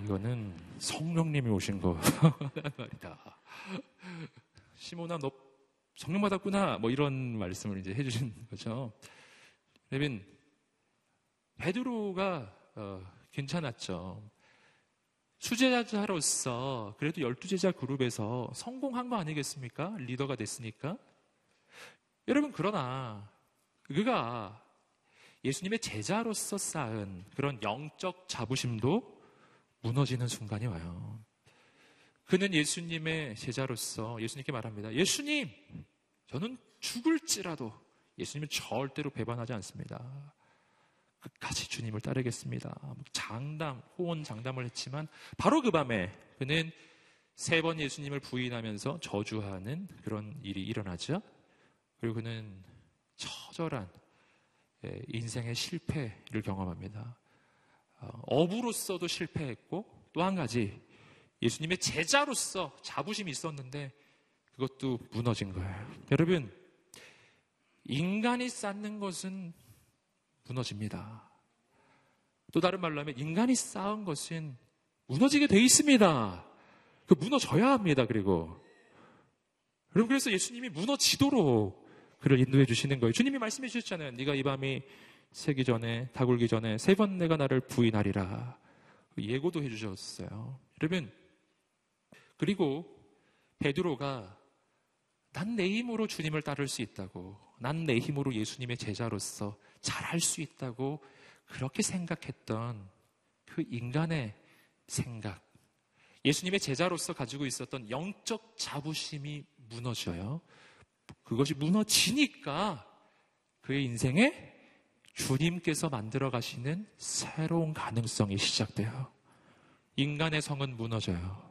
이거는 성령님이 오신 거라는 말이다. 시몬아, 너 성령 받았구나. 뭐 이런 말씀을 이제 해주신 거죠. 여러분, 베드로가 괜찮았죠. 수제자로서 그래도 12제자 그룹에서 성공한 거 아니겠습니까? 리더가 됐으니까. 여러분, 그러나 그가 예수님의 제자로서 쌓은 그런 영적 자부심도 무너지는 순간이 와요. 그는 예수님의 제자로서 예수님께 말합니다. 예수님, 저는 죽을지라도 예수님은 절대로 배반하지 않습니다. 끝까지 주님을 따르겠습니다. 호언장담을 했지만 바로 그 밤에 그는 3번 예수님을 부인하면서 저주하는 그런 일이 일어나죠. 그리고 그는 처절한 인생의 실패를 경험합니다. 어부로서도 실패했고 또 한 가지 예수님의 제자로서 자부심이 있었는데 그것도 무너진 거예요. 여러분, 인간이 쌓는 것은 무너집니다. 또 다른 말로 하면 인간이 쌓은 것은 무너지게 돼 있습니다. 그 무너져야 합니다. 그리고 여러분, 그래서 예수님이 무너지도록 그를 인도해 주시는 거예요. 주님이 말씀해 주셨잖아요. 네가 이 밤이 다 굴기 전에 3번 내가 나를 부인하리라. 예고도 해주셨어요. 여러분, 그리고 베드로가 난 내 힘으로 주님을 따를 수 있다고, 난 내 힘으로 예수님의 제자로서 잘할 수 있다고 그렇게 생각했던 그 인간의 생각, 예수님의 제자로서 가지고 있었던 영적 자부심이 무너져요. 그것이 무너지니까 그의 인생에 주님께서 만들어 가시는 새로운 가능성이 시작돼요. 인간의 성은 무너져요.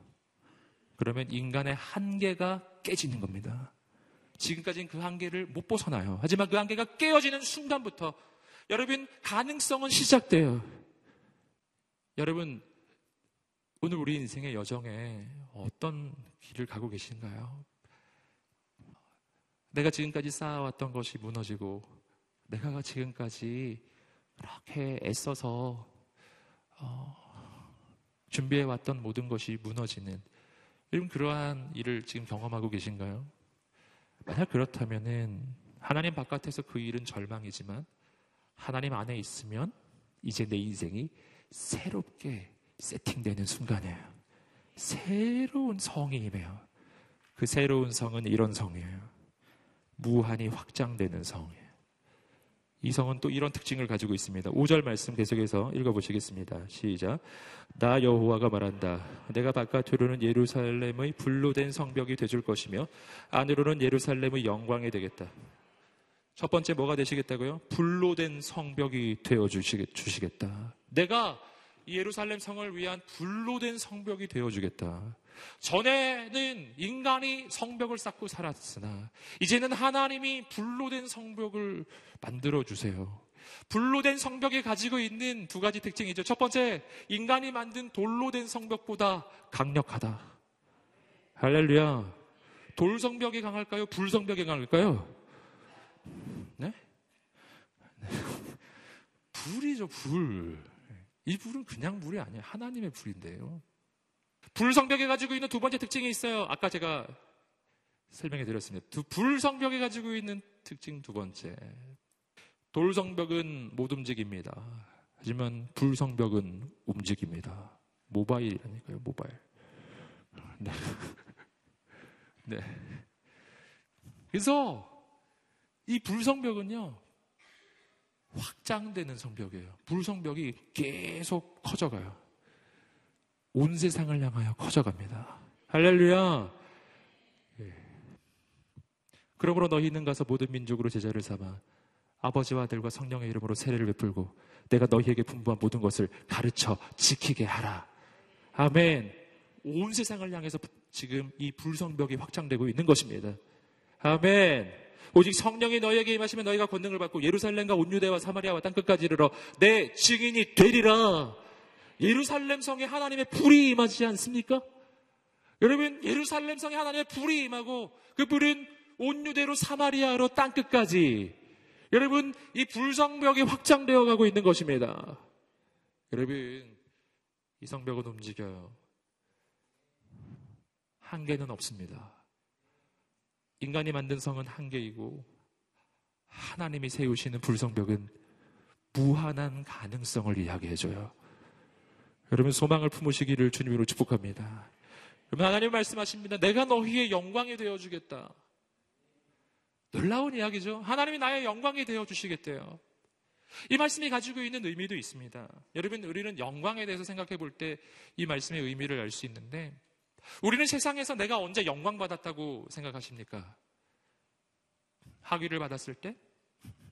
그러면 인간의 한계가 깨지는 겁니다. 지금까지는 그 한계를 못 벗어나요. 하지만 그 한계가 깨어지는 순간부터 여러분, 가능성은 시작돼요. 여러분, 오늘 우리 인생의 여정에 어떤 길을 가고 계신가요? 내가 지금까지 쌓아왔던 것이 무너지고 내가 지금까지 그렇게 애써서 준비해왔던 모든 것이 무너지는 여러분 그러한 일을 지금 경험하고 계신가요? 만약 그렇다면은 하나님 바깥에서 그 일은 절망이지만 하나님 안에 있으면 이제 내 인생이 새롭게 세팅되는 순간이에요. 새로운 성이에요. 그 새로운 성은 이런 성이에요. 무한히 확장되는 성이에요. 이 성은 또 이런 특징을 가지고 있습니다. 5절 말씀 계속해서 읽어보시겠습니다. 시작. 나 여호와가 말한다. 내가 바깥으로는 예루살렘의 불로 된 성벽이 되줄 것이며 안으로는 예루살렘의 영광이 되겠다. 첫 번째 뭐가 되시겠다고요? 불로 된 성벽이 되어주시겠다. 내가 예루살렘 성을 위한 불로 된 성벽이 되어주겠다. 전에는 인간이 성벽을 쌓고 살았으나 이제는 하나님이 불로 된 성벽을 만들어주세요. 불로 된 성벽이 가지고 있는 두 가지 특징이죠. 첫 번째, 인간이 만든 돌로 된 성벽보다 강력하다. 할렐루야. 돌 성벽이 강할까요? 불 성벽이 강할까요? 네? 불이죠, 불. 이 불은 그냥 불이 아니에요. 하나님의 불인데요. 불성벽이 가지고 있는 두 번째 특징이 있어요. 아까 제가 설명해 드렸습니다. 불성벽이 가지고 있는 특징 두 번째. 돌성벽은 못 움직입니다. 하지만 불성벽은 움직입니다. 모바일이라니까요. 모바일. 네. 네. 그래서 이 불성벽은요. 확장되는 성벽이에요. 불성벽이 계속 커져가요. 온 세상을 향하여 커져갑니다. 할렐루야. 예. 그러므로 너희는 가서 모든 민족으로 제자를 삼아 아버지와 아들과 성령의 이름으로 세례를 베풀고 내가 너희에게 분부한 모든 것을 가르쳐 지키게 하라. 아멘. 온 세상을 향해서 지금 이 불성벽이 확장되고 있는 것입니다. 아멘. 오직 성령이 너희에게 임하시면 너희가 권능을 받고 예루살렘과 온 유대와 사마리아와 땅끝까지 이르러 내 증인이 되리라. 예루살렘 성에 하나님의 불이 임하지 않습니까? 여러분, 예루살렘 성에 하나님의 불이 임하고 그 불은 온 유대로 사마리아로 땅끝까지 여러분 이 불성벽이 확장되어 가고 있는 것입니다. 여러분, 이 성벽은 움직여요. 한계는 없습니다. 인간이 만든 성은 한계이고 하나님이 세우시는 불성벽은 무한한 가능성을 이야기해줘요. 여러분 소망을 품으시기를 주님으로 축복합니다. 여러분 하나님 말씀하십니다. 내가 너희의 영광이 되어주겠다. 놀라운 이야기죠. 하나님이 나의 영광이 되어주시겠대요. 이 말씀이 가지고 있는 의미도 있습니다. 여러분 우리는 영광에 대해서 생각해 볼 때 이 말씀의 의미를 알 수 있는데 우리는 세상에서 내가 언제 영광받았다고 생각하십니까? 학위를 받았을 때?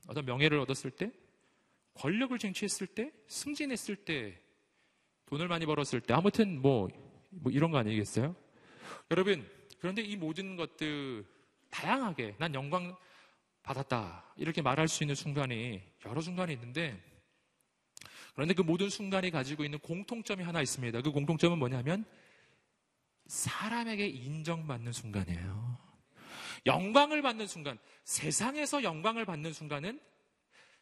어떤 명예를 얻었을 때? 권력을 쟁취했을 때? 승진했을 때? 돈을 많이 벌었을 때? 아무튼 뭐 이런 거 아니겠어요? 여러분, 그런데 이 모든 것들 다양하게 난 영광 받았다 이렇게 말할 수 있는 순간이 여러 순간이 있는데 그런데 그 모든 순간이 가지고 있는 공통점이 하나 있습니다. 그 공통점은 뭐냐면 사람에게 인정받는 순간이에요. 영광을 받는 순간, 세상에서 영광을 받는 순간은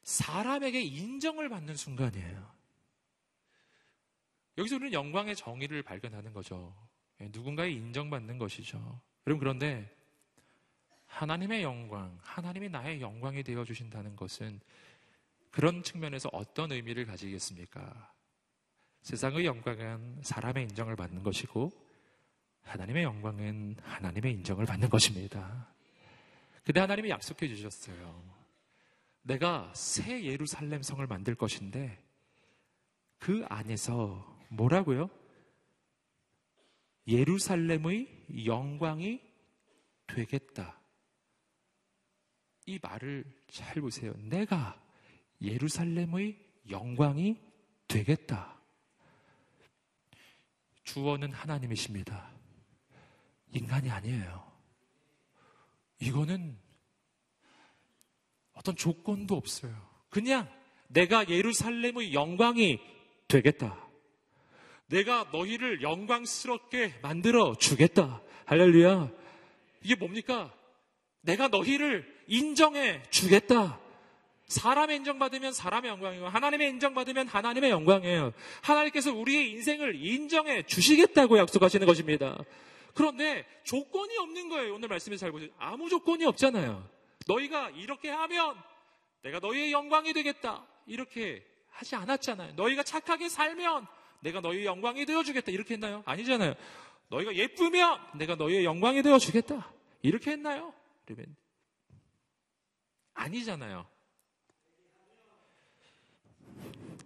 사람에게 인정을 받는 순간이에요. 여기서 우리는 영광의 정의를 발견하는 거죠. 누군가의 인정받는 것이죠. 여러분 그런데 하나님의 영광, 하나님이 나의 영광이 되어주신다는 것은 그런 측면에서 어떤 의미를 가지겠습니까? 세상의 영광은 사람의 인정을 받는 것이고 하나님의 영광은 하나님의 인정을 받는 것입니다. 근데 하나님이 약속해 주셨어요. 내가 새 예루살렘 성을 만들 것인데 그 안에서 뭐라고요? 예루살렘의 영광이 되겠다. 이 말을 잘 보세요. 내가 예루살렘의 영광이 되겠다. 주어는 하나님이십니다. 인간이 아니에요. 이거는 어떤 조건도 없어요. 그냥 내가 예루살렘의 영광이 되겠다. 내가 너희를 영광스럽게 만들어 주겠다. 할렐루야. 이게 뭡니까? 내가 너희를 인정해 주겠다. 사람의 인정받으면 사람의 영광이고 하나님의 인정받으면 하나님의 영광이에요. 하나님께서 우리의 인생을 인정해 주시겠다고 약속하시는 것입니다. 그런데 조건이 없는 거예요. 오늘 말씀에 잘 보세요. 아무 조건이 없잖아요. 너희가 이렇게 하면 내가 너희의 영광이 되겠다 이렇게 하지 않았잖아요. 너희가 착하게 살면 내가 너희의 영광이 되어주겠다 이렇게 했나요? 아니잖아요. 너희가 예쁘면 내가 너희의 영광이 되어주겠다 이렇게 했나요? 그러면 아니잖아요.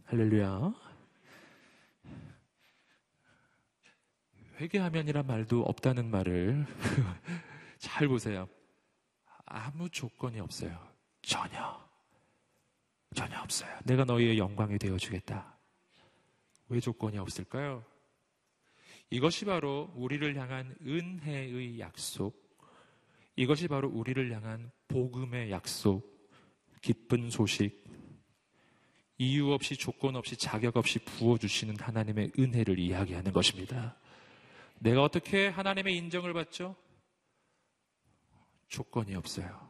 할렐루야. 회개하면이란 말도 없다는 말을 잘 보세요. 아무 조건이 없어요. 전혀 없어요. 내가 너희의 영광이 되어주겠다. 왜 조건이 없을까요? 이것이 바로 우리를 향한 은혜의 약속, 이것이 바로 우리를 향한 복음의 약속, 기쁜 소식, 이유 없이 조건 없이 자격 없이 부어주시는 하나님의 은혜를 이야기하는 것입니다. 내가 어떻게 하나님의 인정을 받죠? 조건이 없어요.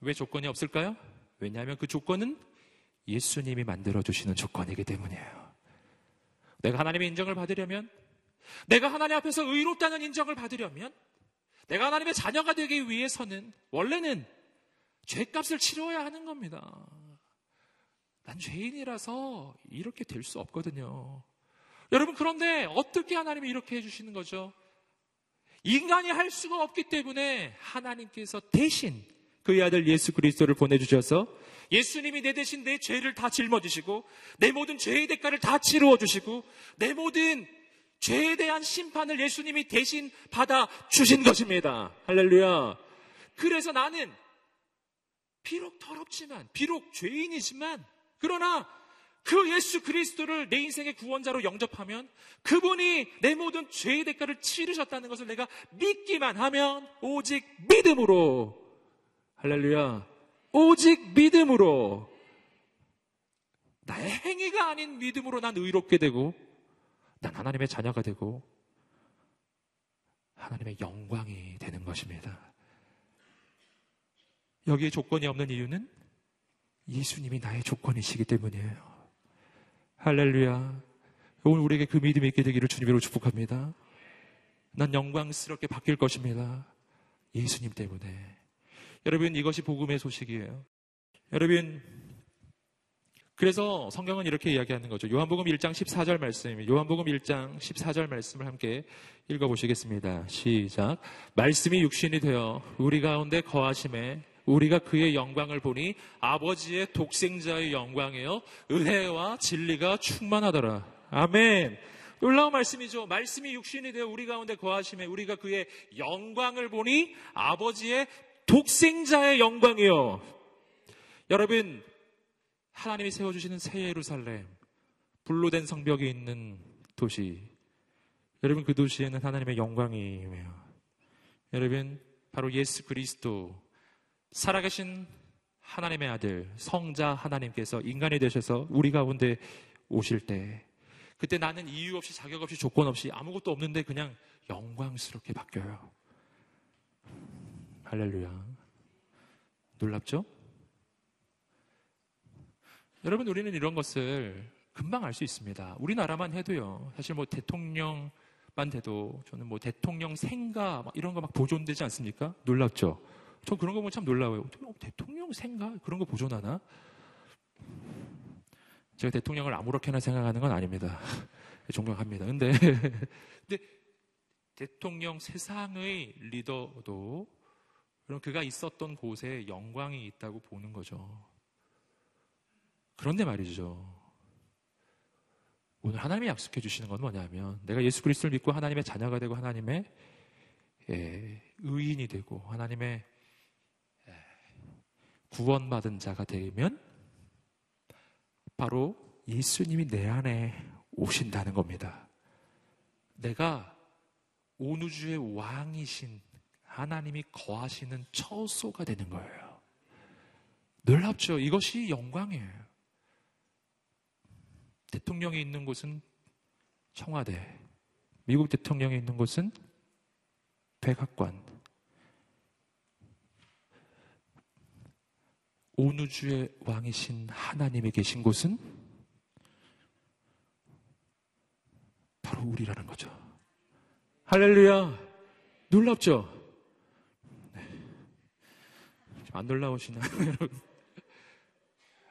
왜 조건이 없을까요? 왜냐하면 그 조건은 예수님이 만들어주시는 조건이기 때문이에요. 내가 하나님의 인정을 받으려면, 내가 하나님 앞에서 의롭다는 인정을 받으려면, 내가 하나님의 자녀가 되기 위해서는 원래는 죄값을 치러야 하는 겁니다. 난 죄인이라서 이렇게 될 수 없거든요. 여러분, 그런데 어떻게 하나님이 이렇게 해주시는 거죠? 인간이 할 수가 없기 때문에 하나님께서 대신 그의 아들 예수 그리스도를 보내주셔서 예수님이 내 대신 내 죄를 다 짊어지시고 내 모든 죄의 대가를 다 치루어주시고 내 모든 죄에 대한 심판을 예수님이 대신 받아주신 것입니다. 할렐루야. 그래서 나는 비록 더럽지만, 비록 죄인이지만, 그러나 그 예수 그리스도를 내 인생의 구원자로 영접하면, 그분이 내 모든 죄의 대가를 치르셨다는 것을 내가 믿기만 하면, 오직 믿음으로, 할렐루야, 오직 믿음으로, 나의 행위가 아닌 믿음으로 난 의롭게 되고 난 하나님의 자녀가 되고 하나님의 영광이 되는 것입니다. 여기에 조건이 없는 이유는 예수님이 나의 조건이시기 때문이에요. 할렐루야. 오늘 우리에게 그 믿음이 있게 되기를 주님으로 축복합니다. 난 영광스럽게 바뀔 것입니다. 예수님 때문에. 여러분, 이것이 복음의 소식이에요. 여러분, 그래서 성경은 이렇게 이야기하는 거죠. 요한복음 1장 14절 말씀입니다. 요한복음 1장 14절 말씀을 함께 읽어보시겠습니다. 시작. 말씀이 육신이 되어 우리 가운데 거하심에 우리가 그의 영광을 보니 아버지의 독생자의 영광이요 은혜와 진리가 충만하더라. 아멘. 놀라운 말씀이죠. 말씀이 육신이 되어 우리 가운데 거하심에 우리가 그의 영광을 보니 아버지의 독생자의 영광이요. 여러분, 하나님이 세워주시는 새 예루살렘, 불로 된 성벽이 있는 도시, 여러분, 그 도시에는 하나님의 영광이에요. 여러분, 바로 예수 그리스도, 살아계신 하나님의 아들, 성자 하나님께서 인간이 되셔서 우리 가운데 오실 때, 그때 나는 이유 없이 자격 없이 조건 없이 아무것도 없는데 그냥 영광스럽게 바뀌어요. 할렐루야. 놀랍죠? 여러분, 우리는 이런 것을 금방 알 수 있습니다. 우리나라만 해도요. 사실 뭐 대통령만 돼도 저는 뭐 대통령 생가 막 이런 거 막 보존되지 않습니까? 놀랍죠? 저 그런 거 보면 참 놀라워요. 대통령 생가? 그런 거 보존하나? 제가 대통령을 아무렇게나 생각하는 건 아닙니다. 존경합니다. 근데 대통령 세상의 리더도 그럼 그가 있었던 곳에 영광이 있다고 보는 거죠. 그런데 말이죠. 오늘 하나님이 약속해 주시는 건 뭐냐면, 내가 예수 그리스도를 믿고 하나님의 자녀가 되고 하나님의 의인이 되고 하나님의 구원받은 자가 되면 바로 예수님이 내 안에 오신다는 겁니다. 내가 온 우주의 왕이신 하나님이 거하시는 처소가 되는 거예요. 놀랍죠? 이것이 영광이에요. 대통령이 있는 곳은 청와대, 미국 대통령이 있는 곳은 백악관, 온 우주의 왕이신 하나님이 계신 곳은 바로 우리라는 거죠. 할렐루야! 놀랍죠? 네. 안 놀라우시나요, 여러분?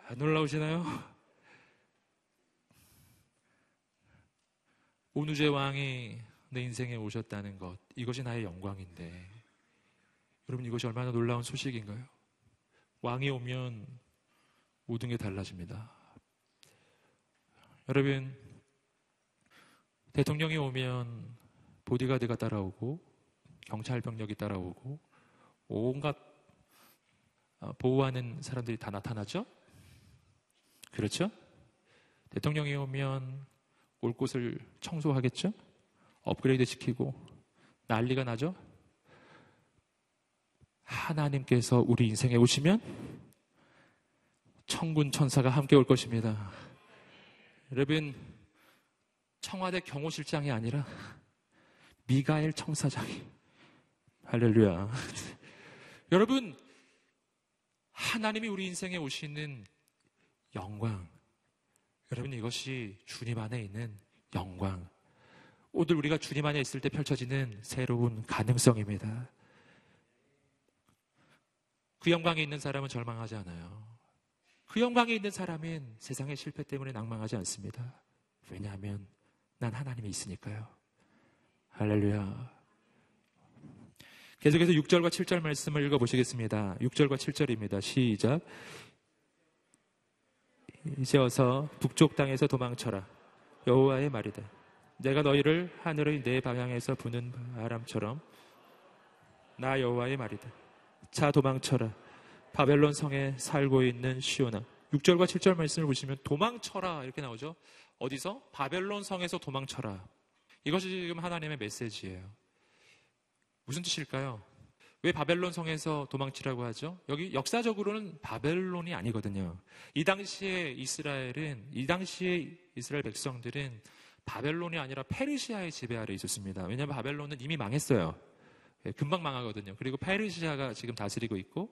안 놀라우시나요? 온 우주의 왕이 내 인생에 오셨다는 것, 이것이 나의 영광인데, 여러분 이것이 얼마나 놀라운 소식인가요? 왕이 오면 모든 게 달라집니다. 여러분, 대통령이 오면 보디가드가 따라오고 경찰 병력이 따라오고 온갖 보호하는 사람들이 다 나타나죠? 그렇죠? 대통령이 오면 올 곳을 청소하겠죠? 업그레이드 시키고 난리가 나죠? 하나님께서 우리 인생에 오시면 천군 천사가 함께 올 것입니다. 여러분, 청와대 경호실장이 아니라 미가엘 청사장이, 할렐루야. 여러분, 하나님이 우리 인생에 오시는 영광, 여러분 이것이 주님 안에 있는 영광, 오늘 우리가 주님 안에 있을 때 펼쳐지는 새로운 가능성입니다. 그 영광에 있는 사람은 절망하지 않아요. 그 영광에 있는 사람은 세상의 실패 때문에 낭망하지 않습니다. 왜냐하면 난 하나님이 있으니까요. 할렐루야. 계속해서 6절과 7절 말씀을 읽어보시겠습니다. 6절과 7절입니다. 시작. 이제 어서 북쪽 땅에서 도망쳐라. 여호와의 말이다. 내가 너희를 하늘의 네 방향에서 부는 바람처럼, 나 여호와의 말이다. 자, 도망쳐라. 바벨론 성에 살고 있는 시온아. 6절과 7절 말씀을 보시면 도망쳐라 이렇게 나오죠. 어디서? 바벨론 성에서 도망쳐라. 이것이 지금 하나님의 메시지예요. 무슨 뜻일까요? 왜 바벨론 성에서 도망치라고 하죠? 여기 역사적으로는 바벨론이 아니거든요. 이 당시에 이스라엘 백성들은 바벨론이 아니라 페르시아의 지배 아래 있었습니다. 왜냐하면 바벨론은 이미 망했어요. 금방 망하거든요. 그리고 페르시아가 지금 다스리고 있고,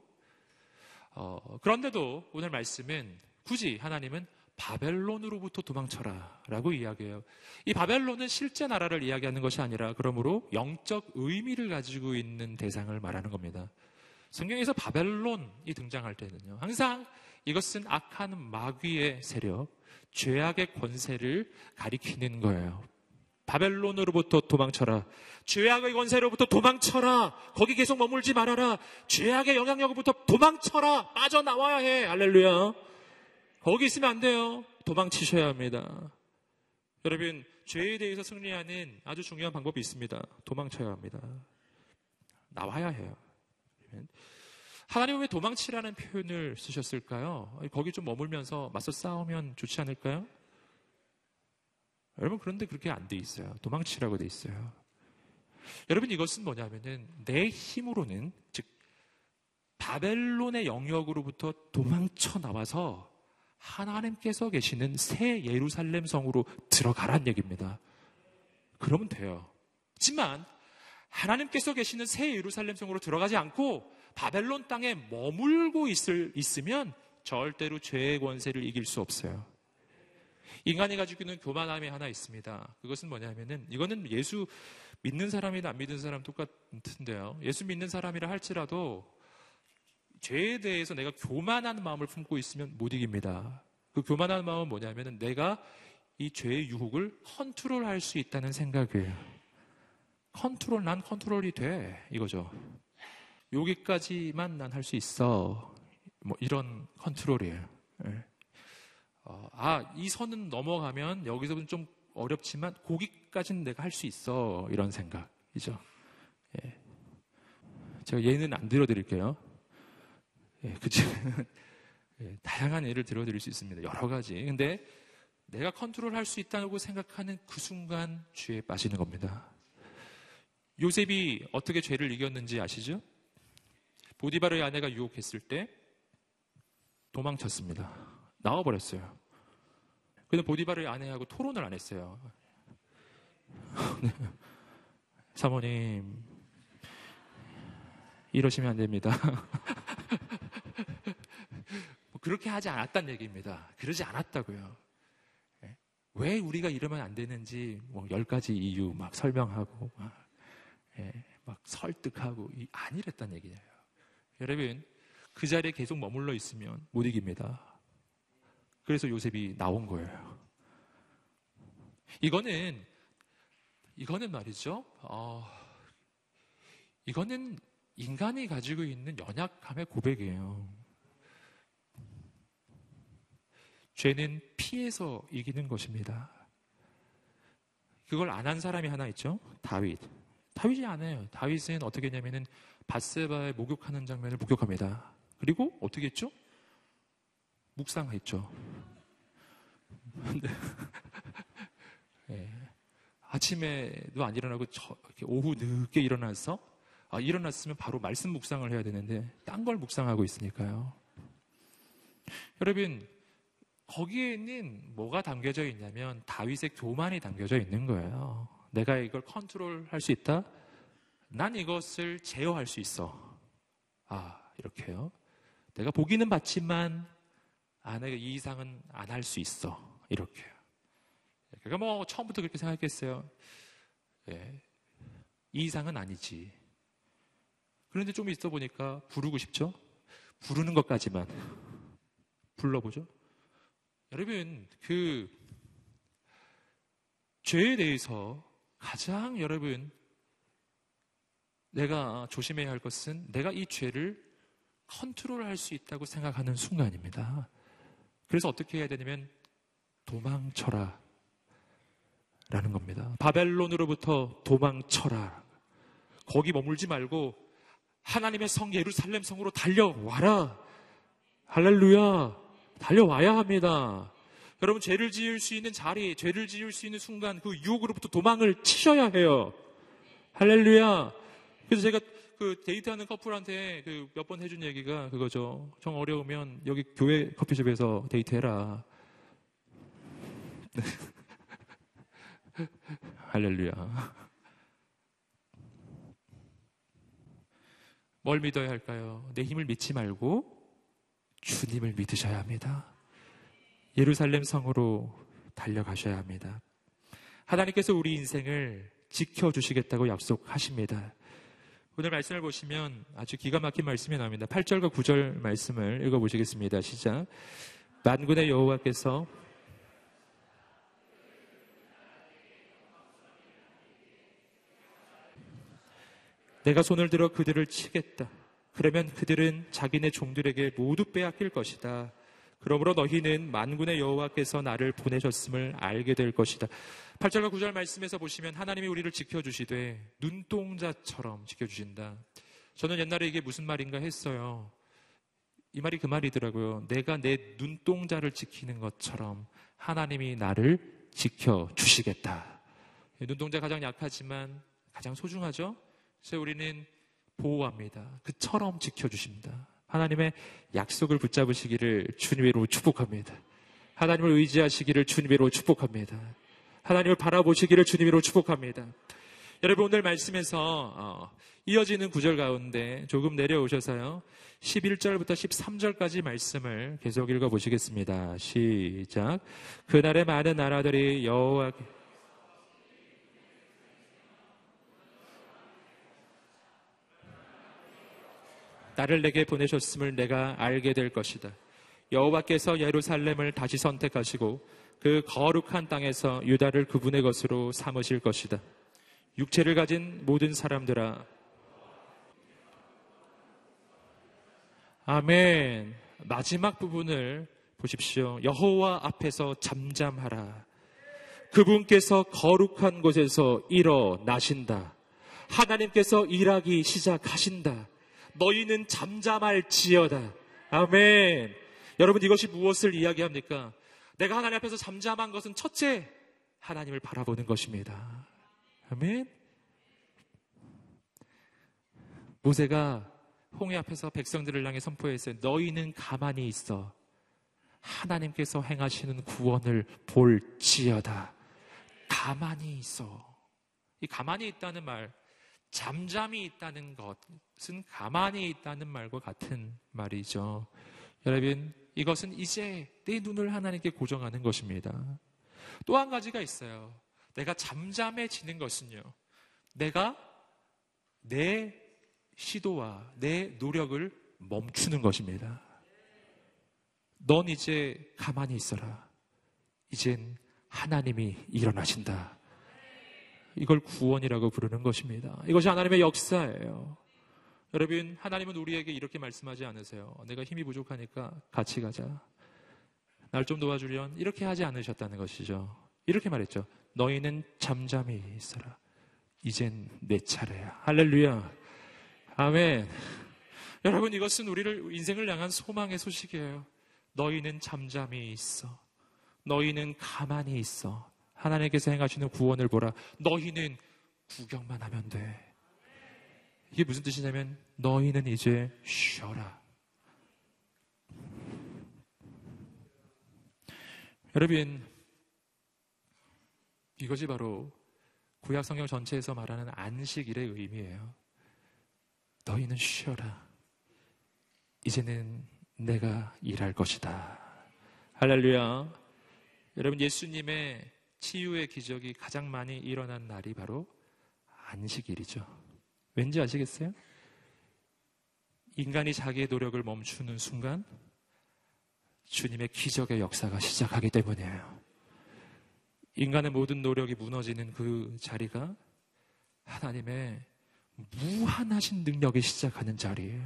그런데도 오늘 말씀은 굳이 하나님은 바벨론으로부터 도망쳐라 라고 이야기해요. 이 바벨론은 실제 나라를 이야기하는 것이 아니라 그러므로 영적 의미를 가지고 있는 대상을 말하는 겁니다. 성경에서 바벨론이 등장할 때는요, 항상 이것은 악한 마귀의 세력, 죄악의 권세를 가리키는 거예요. 바벨론으로부터 도망쳐라. 죄악의 권세로부터 도망쳐라. 거기 계속 머물지 말아라. 죄악의 영향력으로부터 도망쳐라. 빠져나와야 해. 할렐루야. 거기 있으면 안 돼요. 도망치셔야 합니다. 여러분, 죄에 대해서 승리하는 아주 중요한 방법이 있습니다. 도망쳐야 합니다. 나와야 해요. 하나님은 왜 도망치라는 표현을 쓰셨을까요? 거기 좀 머물면서 맞서 싸우면 좋지 않을까요? 여러분, 그런데 그렇게 안 돼 있어요. 도망치라고 돼 있어요. 여러분, 이것은 뭐냐면은 내 힘으로는, 즉 바벨론의 영역으로부터 도망쳐 나와서 하나님께서 계시는 새 예루살렘 성으로 들어가란 얘기입니다. 그러면 돼요. 하지만 하나님께서 계시는 새 예루살렘 성으로 들어가지 않고 바벨론 땅에 머물고 있으면 절대로 죄의 권세를 이길 수 없어요. 인간이 가지고 있는 교만함이 하나 있습니다. 그것은 뭐냐면은, 이거는 예수 믿는 사람이나 안 믿는 사람 똑같은데요, 예수 믿는 사람이라 할지라도 죄에 대해서 내가 교만한 마음을 품고 있으면 못 이깁니다. 그 교만한 마음은 뭐냐면은 내가 이 죄의 유혹을 컨트롤할 수 있다는 생각이에요. 컨트롤, 난 컨트롤이 돼, 이거죠. 여기까지만 난 할 수 있어, 뭐 이런 컨트롤이에요. 이 선은 넘어가면 여기서는 좀 어렵지만 거기까지는 내가 할 수 있어, 이런 생각이죠. 예. 제가 예는 안 들어드릴게요. 예, 그치만 예, 다양한 예를 들어드릴 수 있습니다. 여러 가지. 근데 내가 컨트롤할 수 있다고 생각하는 그 순간 죄에 빠지는 겁니다. 요셉이 어떻게 죄를 이겼는지 아시죠? 보디바르의 아내가 유혹했을 때 도망쳤습니다. 나와버렸어요. 근데 보디바르의 아내하고 토론을 안 했어요. 사모님, 이러시면 안 됩니다. 그렇게 하지 않았다는 얘기입니다. 그러지 않았다고요. 왜 우리가 이러면 안 되는지 뭐 10가지 이유 막 설명하고 막 설득하고 아니랬다는 얘기예요. 여러분, 그 자리에 계속 머물러 있으면 못 이깁니다. 그래서 요셉이 나온 거예요. 이거는 말이죠. 이거는 인간이 가지고 있는 연약함의 고백이에요. 죄는 피해서 이기는 것입니다. 그걸 안 한 사람이 하나 있죠. 다윗이 안 해요. 다윗은 어떻게 했냐면은 밧세바에 목욕하는 장면을 목격합니다. 그리고 어떻게 했죠? 묵상했죠. 네. 아침에도 안 일어나고 오후 늦게 일어나서 일어났으면 바로 말씀 묵상을 해야 되는데 딴 걸 묵상하고 있으니까요. 여러분, 거기에는 뭐가 담겨져 있냐면 다윗의 교만이 담겨져 있는 거예요. 내가 이걸 컨트롤할 수 있다? 난 이것을 제어할 수 있어. 이렇게요. 내가 보기는 봤지만 이 이상은 안 할 수 있어. 이렇게요. 그러니까 뭐 처음부터 그렇게 생각했어요. 예, 이 이상은 아니지. 그런데 좀 있어 보니까 부르고 싶죠? 부르는 것까지만 불러보죠. 여러분, 그 죄에 대해서 가장 여러분 내가 조심해야 할 것은 내가 이 죄를 컨트롤할 수 있다고 생각하는 순간입니다. 그래서 어떻게 해야 되냐면 도망쳐라 라는 겁니다. 바벨론으로부터 도망쳐라. 거기 머물지 말고 하나님의 성 예루살렘 성으로 달려와라. 할렐루야. 달려와야 합니다. 여러분, 죄를 지을 수 있는 자리, 죄를 지을 수 있는 순간 그 유혹으로부터 도망을 치셔야 해요. 할렐루야. 그래서 제가 그 데이트하는 커플한테 그 몇 번 해준 얘기가 그거죠. 정 어려우면 여기 교회 커피숍에서 데이트해라. 할렐루야. 뭘 믿어야 할까요? 내 힘을 믿지 말고 주님을 믿으셔야 합니다. 예루살렘 성으로 달려가셔야 합니다. 하나님께서 우리 인생을 지켜주시겠다고 약속하십니다. 오늘 말씀을 보시면 아주 기가 막힌 말씀이 나옵니다. 8절과 9절 말씀을 읽어보시겠습니다. 시작. 만군의 여호와께서 내가 손을 들어 그들을 치겠다. 그러면 그들은 자기네 종들에게 모두 빼앗길 것이다. 그러므로 너희는 만군의 여호와께서 나를 보내셨음을 알게 될 것이다. 8절과 9절 말씀에서 보시면 하나님이 우리를 지켜주시되 눈동자처럼 지켜주신다. 저는 옛날에 이게 무슨 말인가 했어요. 이 말이 그 말이더라고요. 내가 내 눈동자를 지키는 것처럼 하나님이 나를 지켜주시겠다. 눈동자 가장 약하지만 가장 소중하죠. 그래서 우리는 보호합니다. 그처럼 지켜주십니다. 하나님의 약속을 붙잡으시기를 주님으로 축복합니다. 하나님을 의지하시기를 주님으로 축복합니다. 하나님을 바라보시기를 주님으로 축복합니다. 여러분, 오늘 말씀에서 이어지는 구절 가운데 조금 내려오셔서요 11절부터 13절까지 말씀을 계속 읽어보시겠습니다. 시작. 그날에 많은 나라들이 여호와께 나를 내게 보내셨음을 내가 알게 될 것이다. 여호와께서 예루살렘을 다시 선택하시고 그 거룩한 땅에서 유다를 그분의 것으로 삼으실 것이다. 육체를 가진 모든 사람들아. 아멘. 마지막 부분을 보십시오. 여호와 앞에서 잠잠하라. 그분께서 거룩한 곳에서 일어나신다. 하나님께서 일하기 시작하신다. 너희는 잠잠할지어다. 아멘. 여러분, 이것이 무엇을 이야기합니까? 내가 하나님 앞에서 잠잠한 것은 첫째 하나님을 바라보는 것입니다. 아멘. 모세가 홍해 앞에서 백성들을 향해 선포했어요. 너희는 가만히 있어 하나님께서 행하시는 구원을 볼지어다. 가만히 있어. 이 가만히 있다는 말, 잠잠히 있다는 것은 가만히 있다는 말과 같은 말이죠. 여러분, 이것은 이제 내 눈을 하나님께 고정하는 것입니다. 또 한 가지가 있어요. 내가 잠잠해지는 것은요, 내가 내 시도와 내 노력을 멈추는 것입니다. 넌 이제 가만히 있어라. 이젠 하나님이 일어나신다. 이걸 구원이라고 부르는 것입니다. 이것이 하나님의 역사예요. 여러분, 하나님은 우리에게 이렇게 말씀하지 않으세요. 내가 힘이 부족하니까 같이 가자. 날 좀 도와주련. 이렇게 하지 않으셨다는 것이죠. 이렇게 말했죠. 너희는 잠잠히 있어라. 이젠 내 차례야. 할렐루야. 아멘. 여러분, 이것은 우리를 인생을 향한 소망의 소식이에요. 너희는 잠잠히 있어. 너희는 가만히 있어. 하나님께서 행하시는 구원을 보라. 너희는 구경만 하면 돼. 이게 무슨 뜻이냐면 너희는 이제 쉬어라. 여러분, 이것이 바로 구약 성경 전체에서 말하는 안식일의 의미예요. 너희는 쉬어라. 이제는 내가 일할 것이다. 할렐루야. 여러분, 예수님의 치유의 기적이 가장 많이 일어난 날이 바로 안식일이죠. 왠지 아시겠어요? 인간이 자기의 노력을 멈추는 순간 주님의 기적의 역사가 시작하기 때문이에요. 인간의 모든 노력이 무너지는 그 자리가 하나님의 무한하신 능력이 시작하는 자리예요.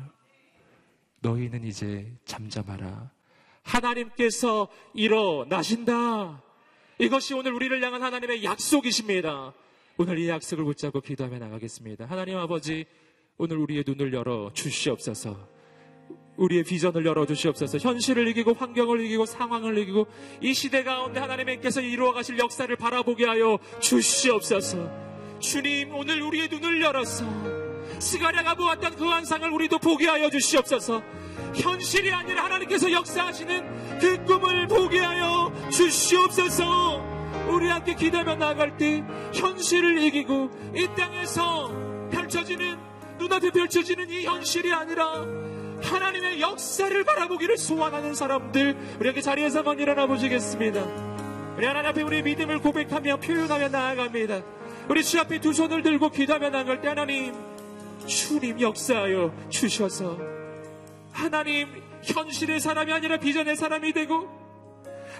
너희는 이제 잠잠하라. 하나님께서 일어나신다. 이것이 오늘 우리를 향한 하나님의 약속이십니다. 오늘 이 약속을 붙잡고 기도하며 나가겠습니다. 하나님 아버지, 오늘 우리의 눈을 열어 주시옵소서. 우리의 비전을 열어주시옵소서. 현실을 이기고 환경을 이기고 상황을 이기고 이 시대 가운데 하나님께서 이루어가실 역사를 바라보게 하여 주시옵소서. 주님, 오늘 우리의 눈을 열어서 스가랴가 보았던 그 환상을 우리도 보게 하여 주시옵소서. 현실이 아니라 하나님께서 역사하시는 그 꿈을 보게 하여 주시옵소서. 우리 함께 기대며 나갈 때 현실을 이기고 이 땅에서 펼쳐지는, 눈앞에 펼쳐지는 이 현실이 아니라 하나님의 역사를 바라보기를 소원하는 사람들, 우리에게 자리에서만 일어나 보시겠습니다. 우리 하나님 앞에 우리의 믿음을 고백하며 표현하며 나아갑니다. 우리 주 앞에 두 손을 들고 기도하며 나갈 때 하나님, 주님 역사하여 주셔서 하나님, 현실의 사람이 아니라 비전의 사람이 되고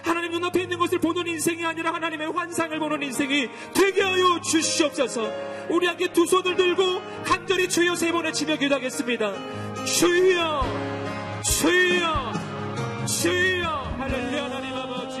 하나님 눈앞에 있는 것을 보는 인생이 아니라 하나님의 환상을 보는 인생이 되게 하여 주시옵소서. 우리 함께 두 손을 들고 간절히 주여 세 번에 치며 기도하겠습니다. 주여, 주여, 주여. 할렐루야. 하나님 아버지,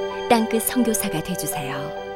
땅끝 선교사가 되어주세요.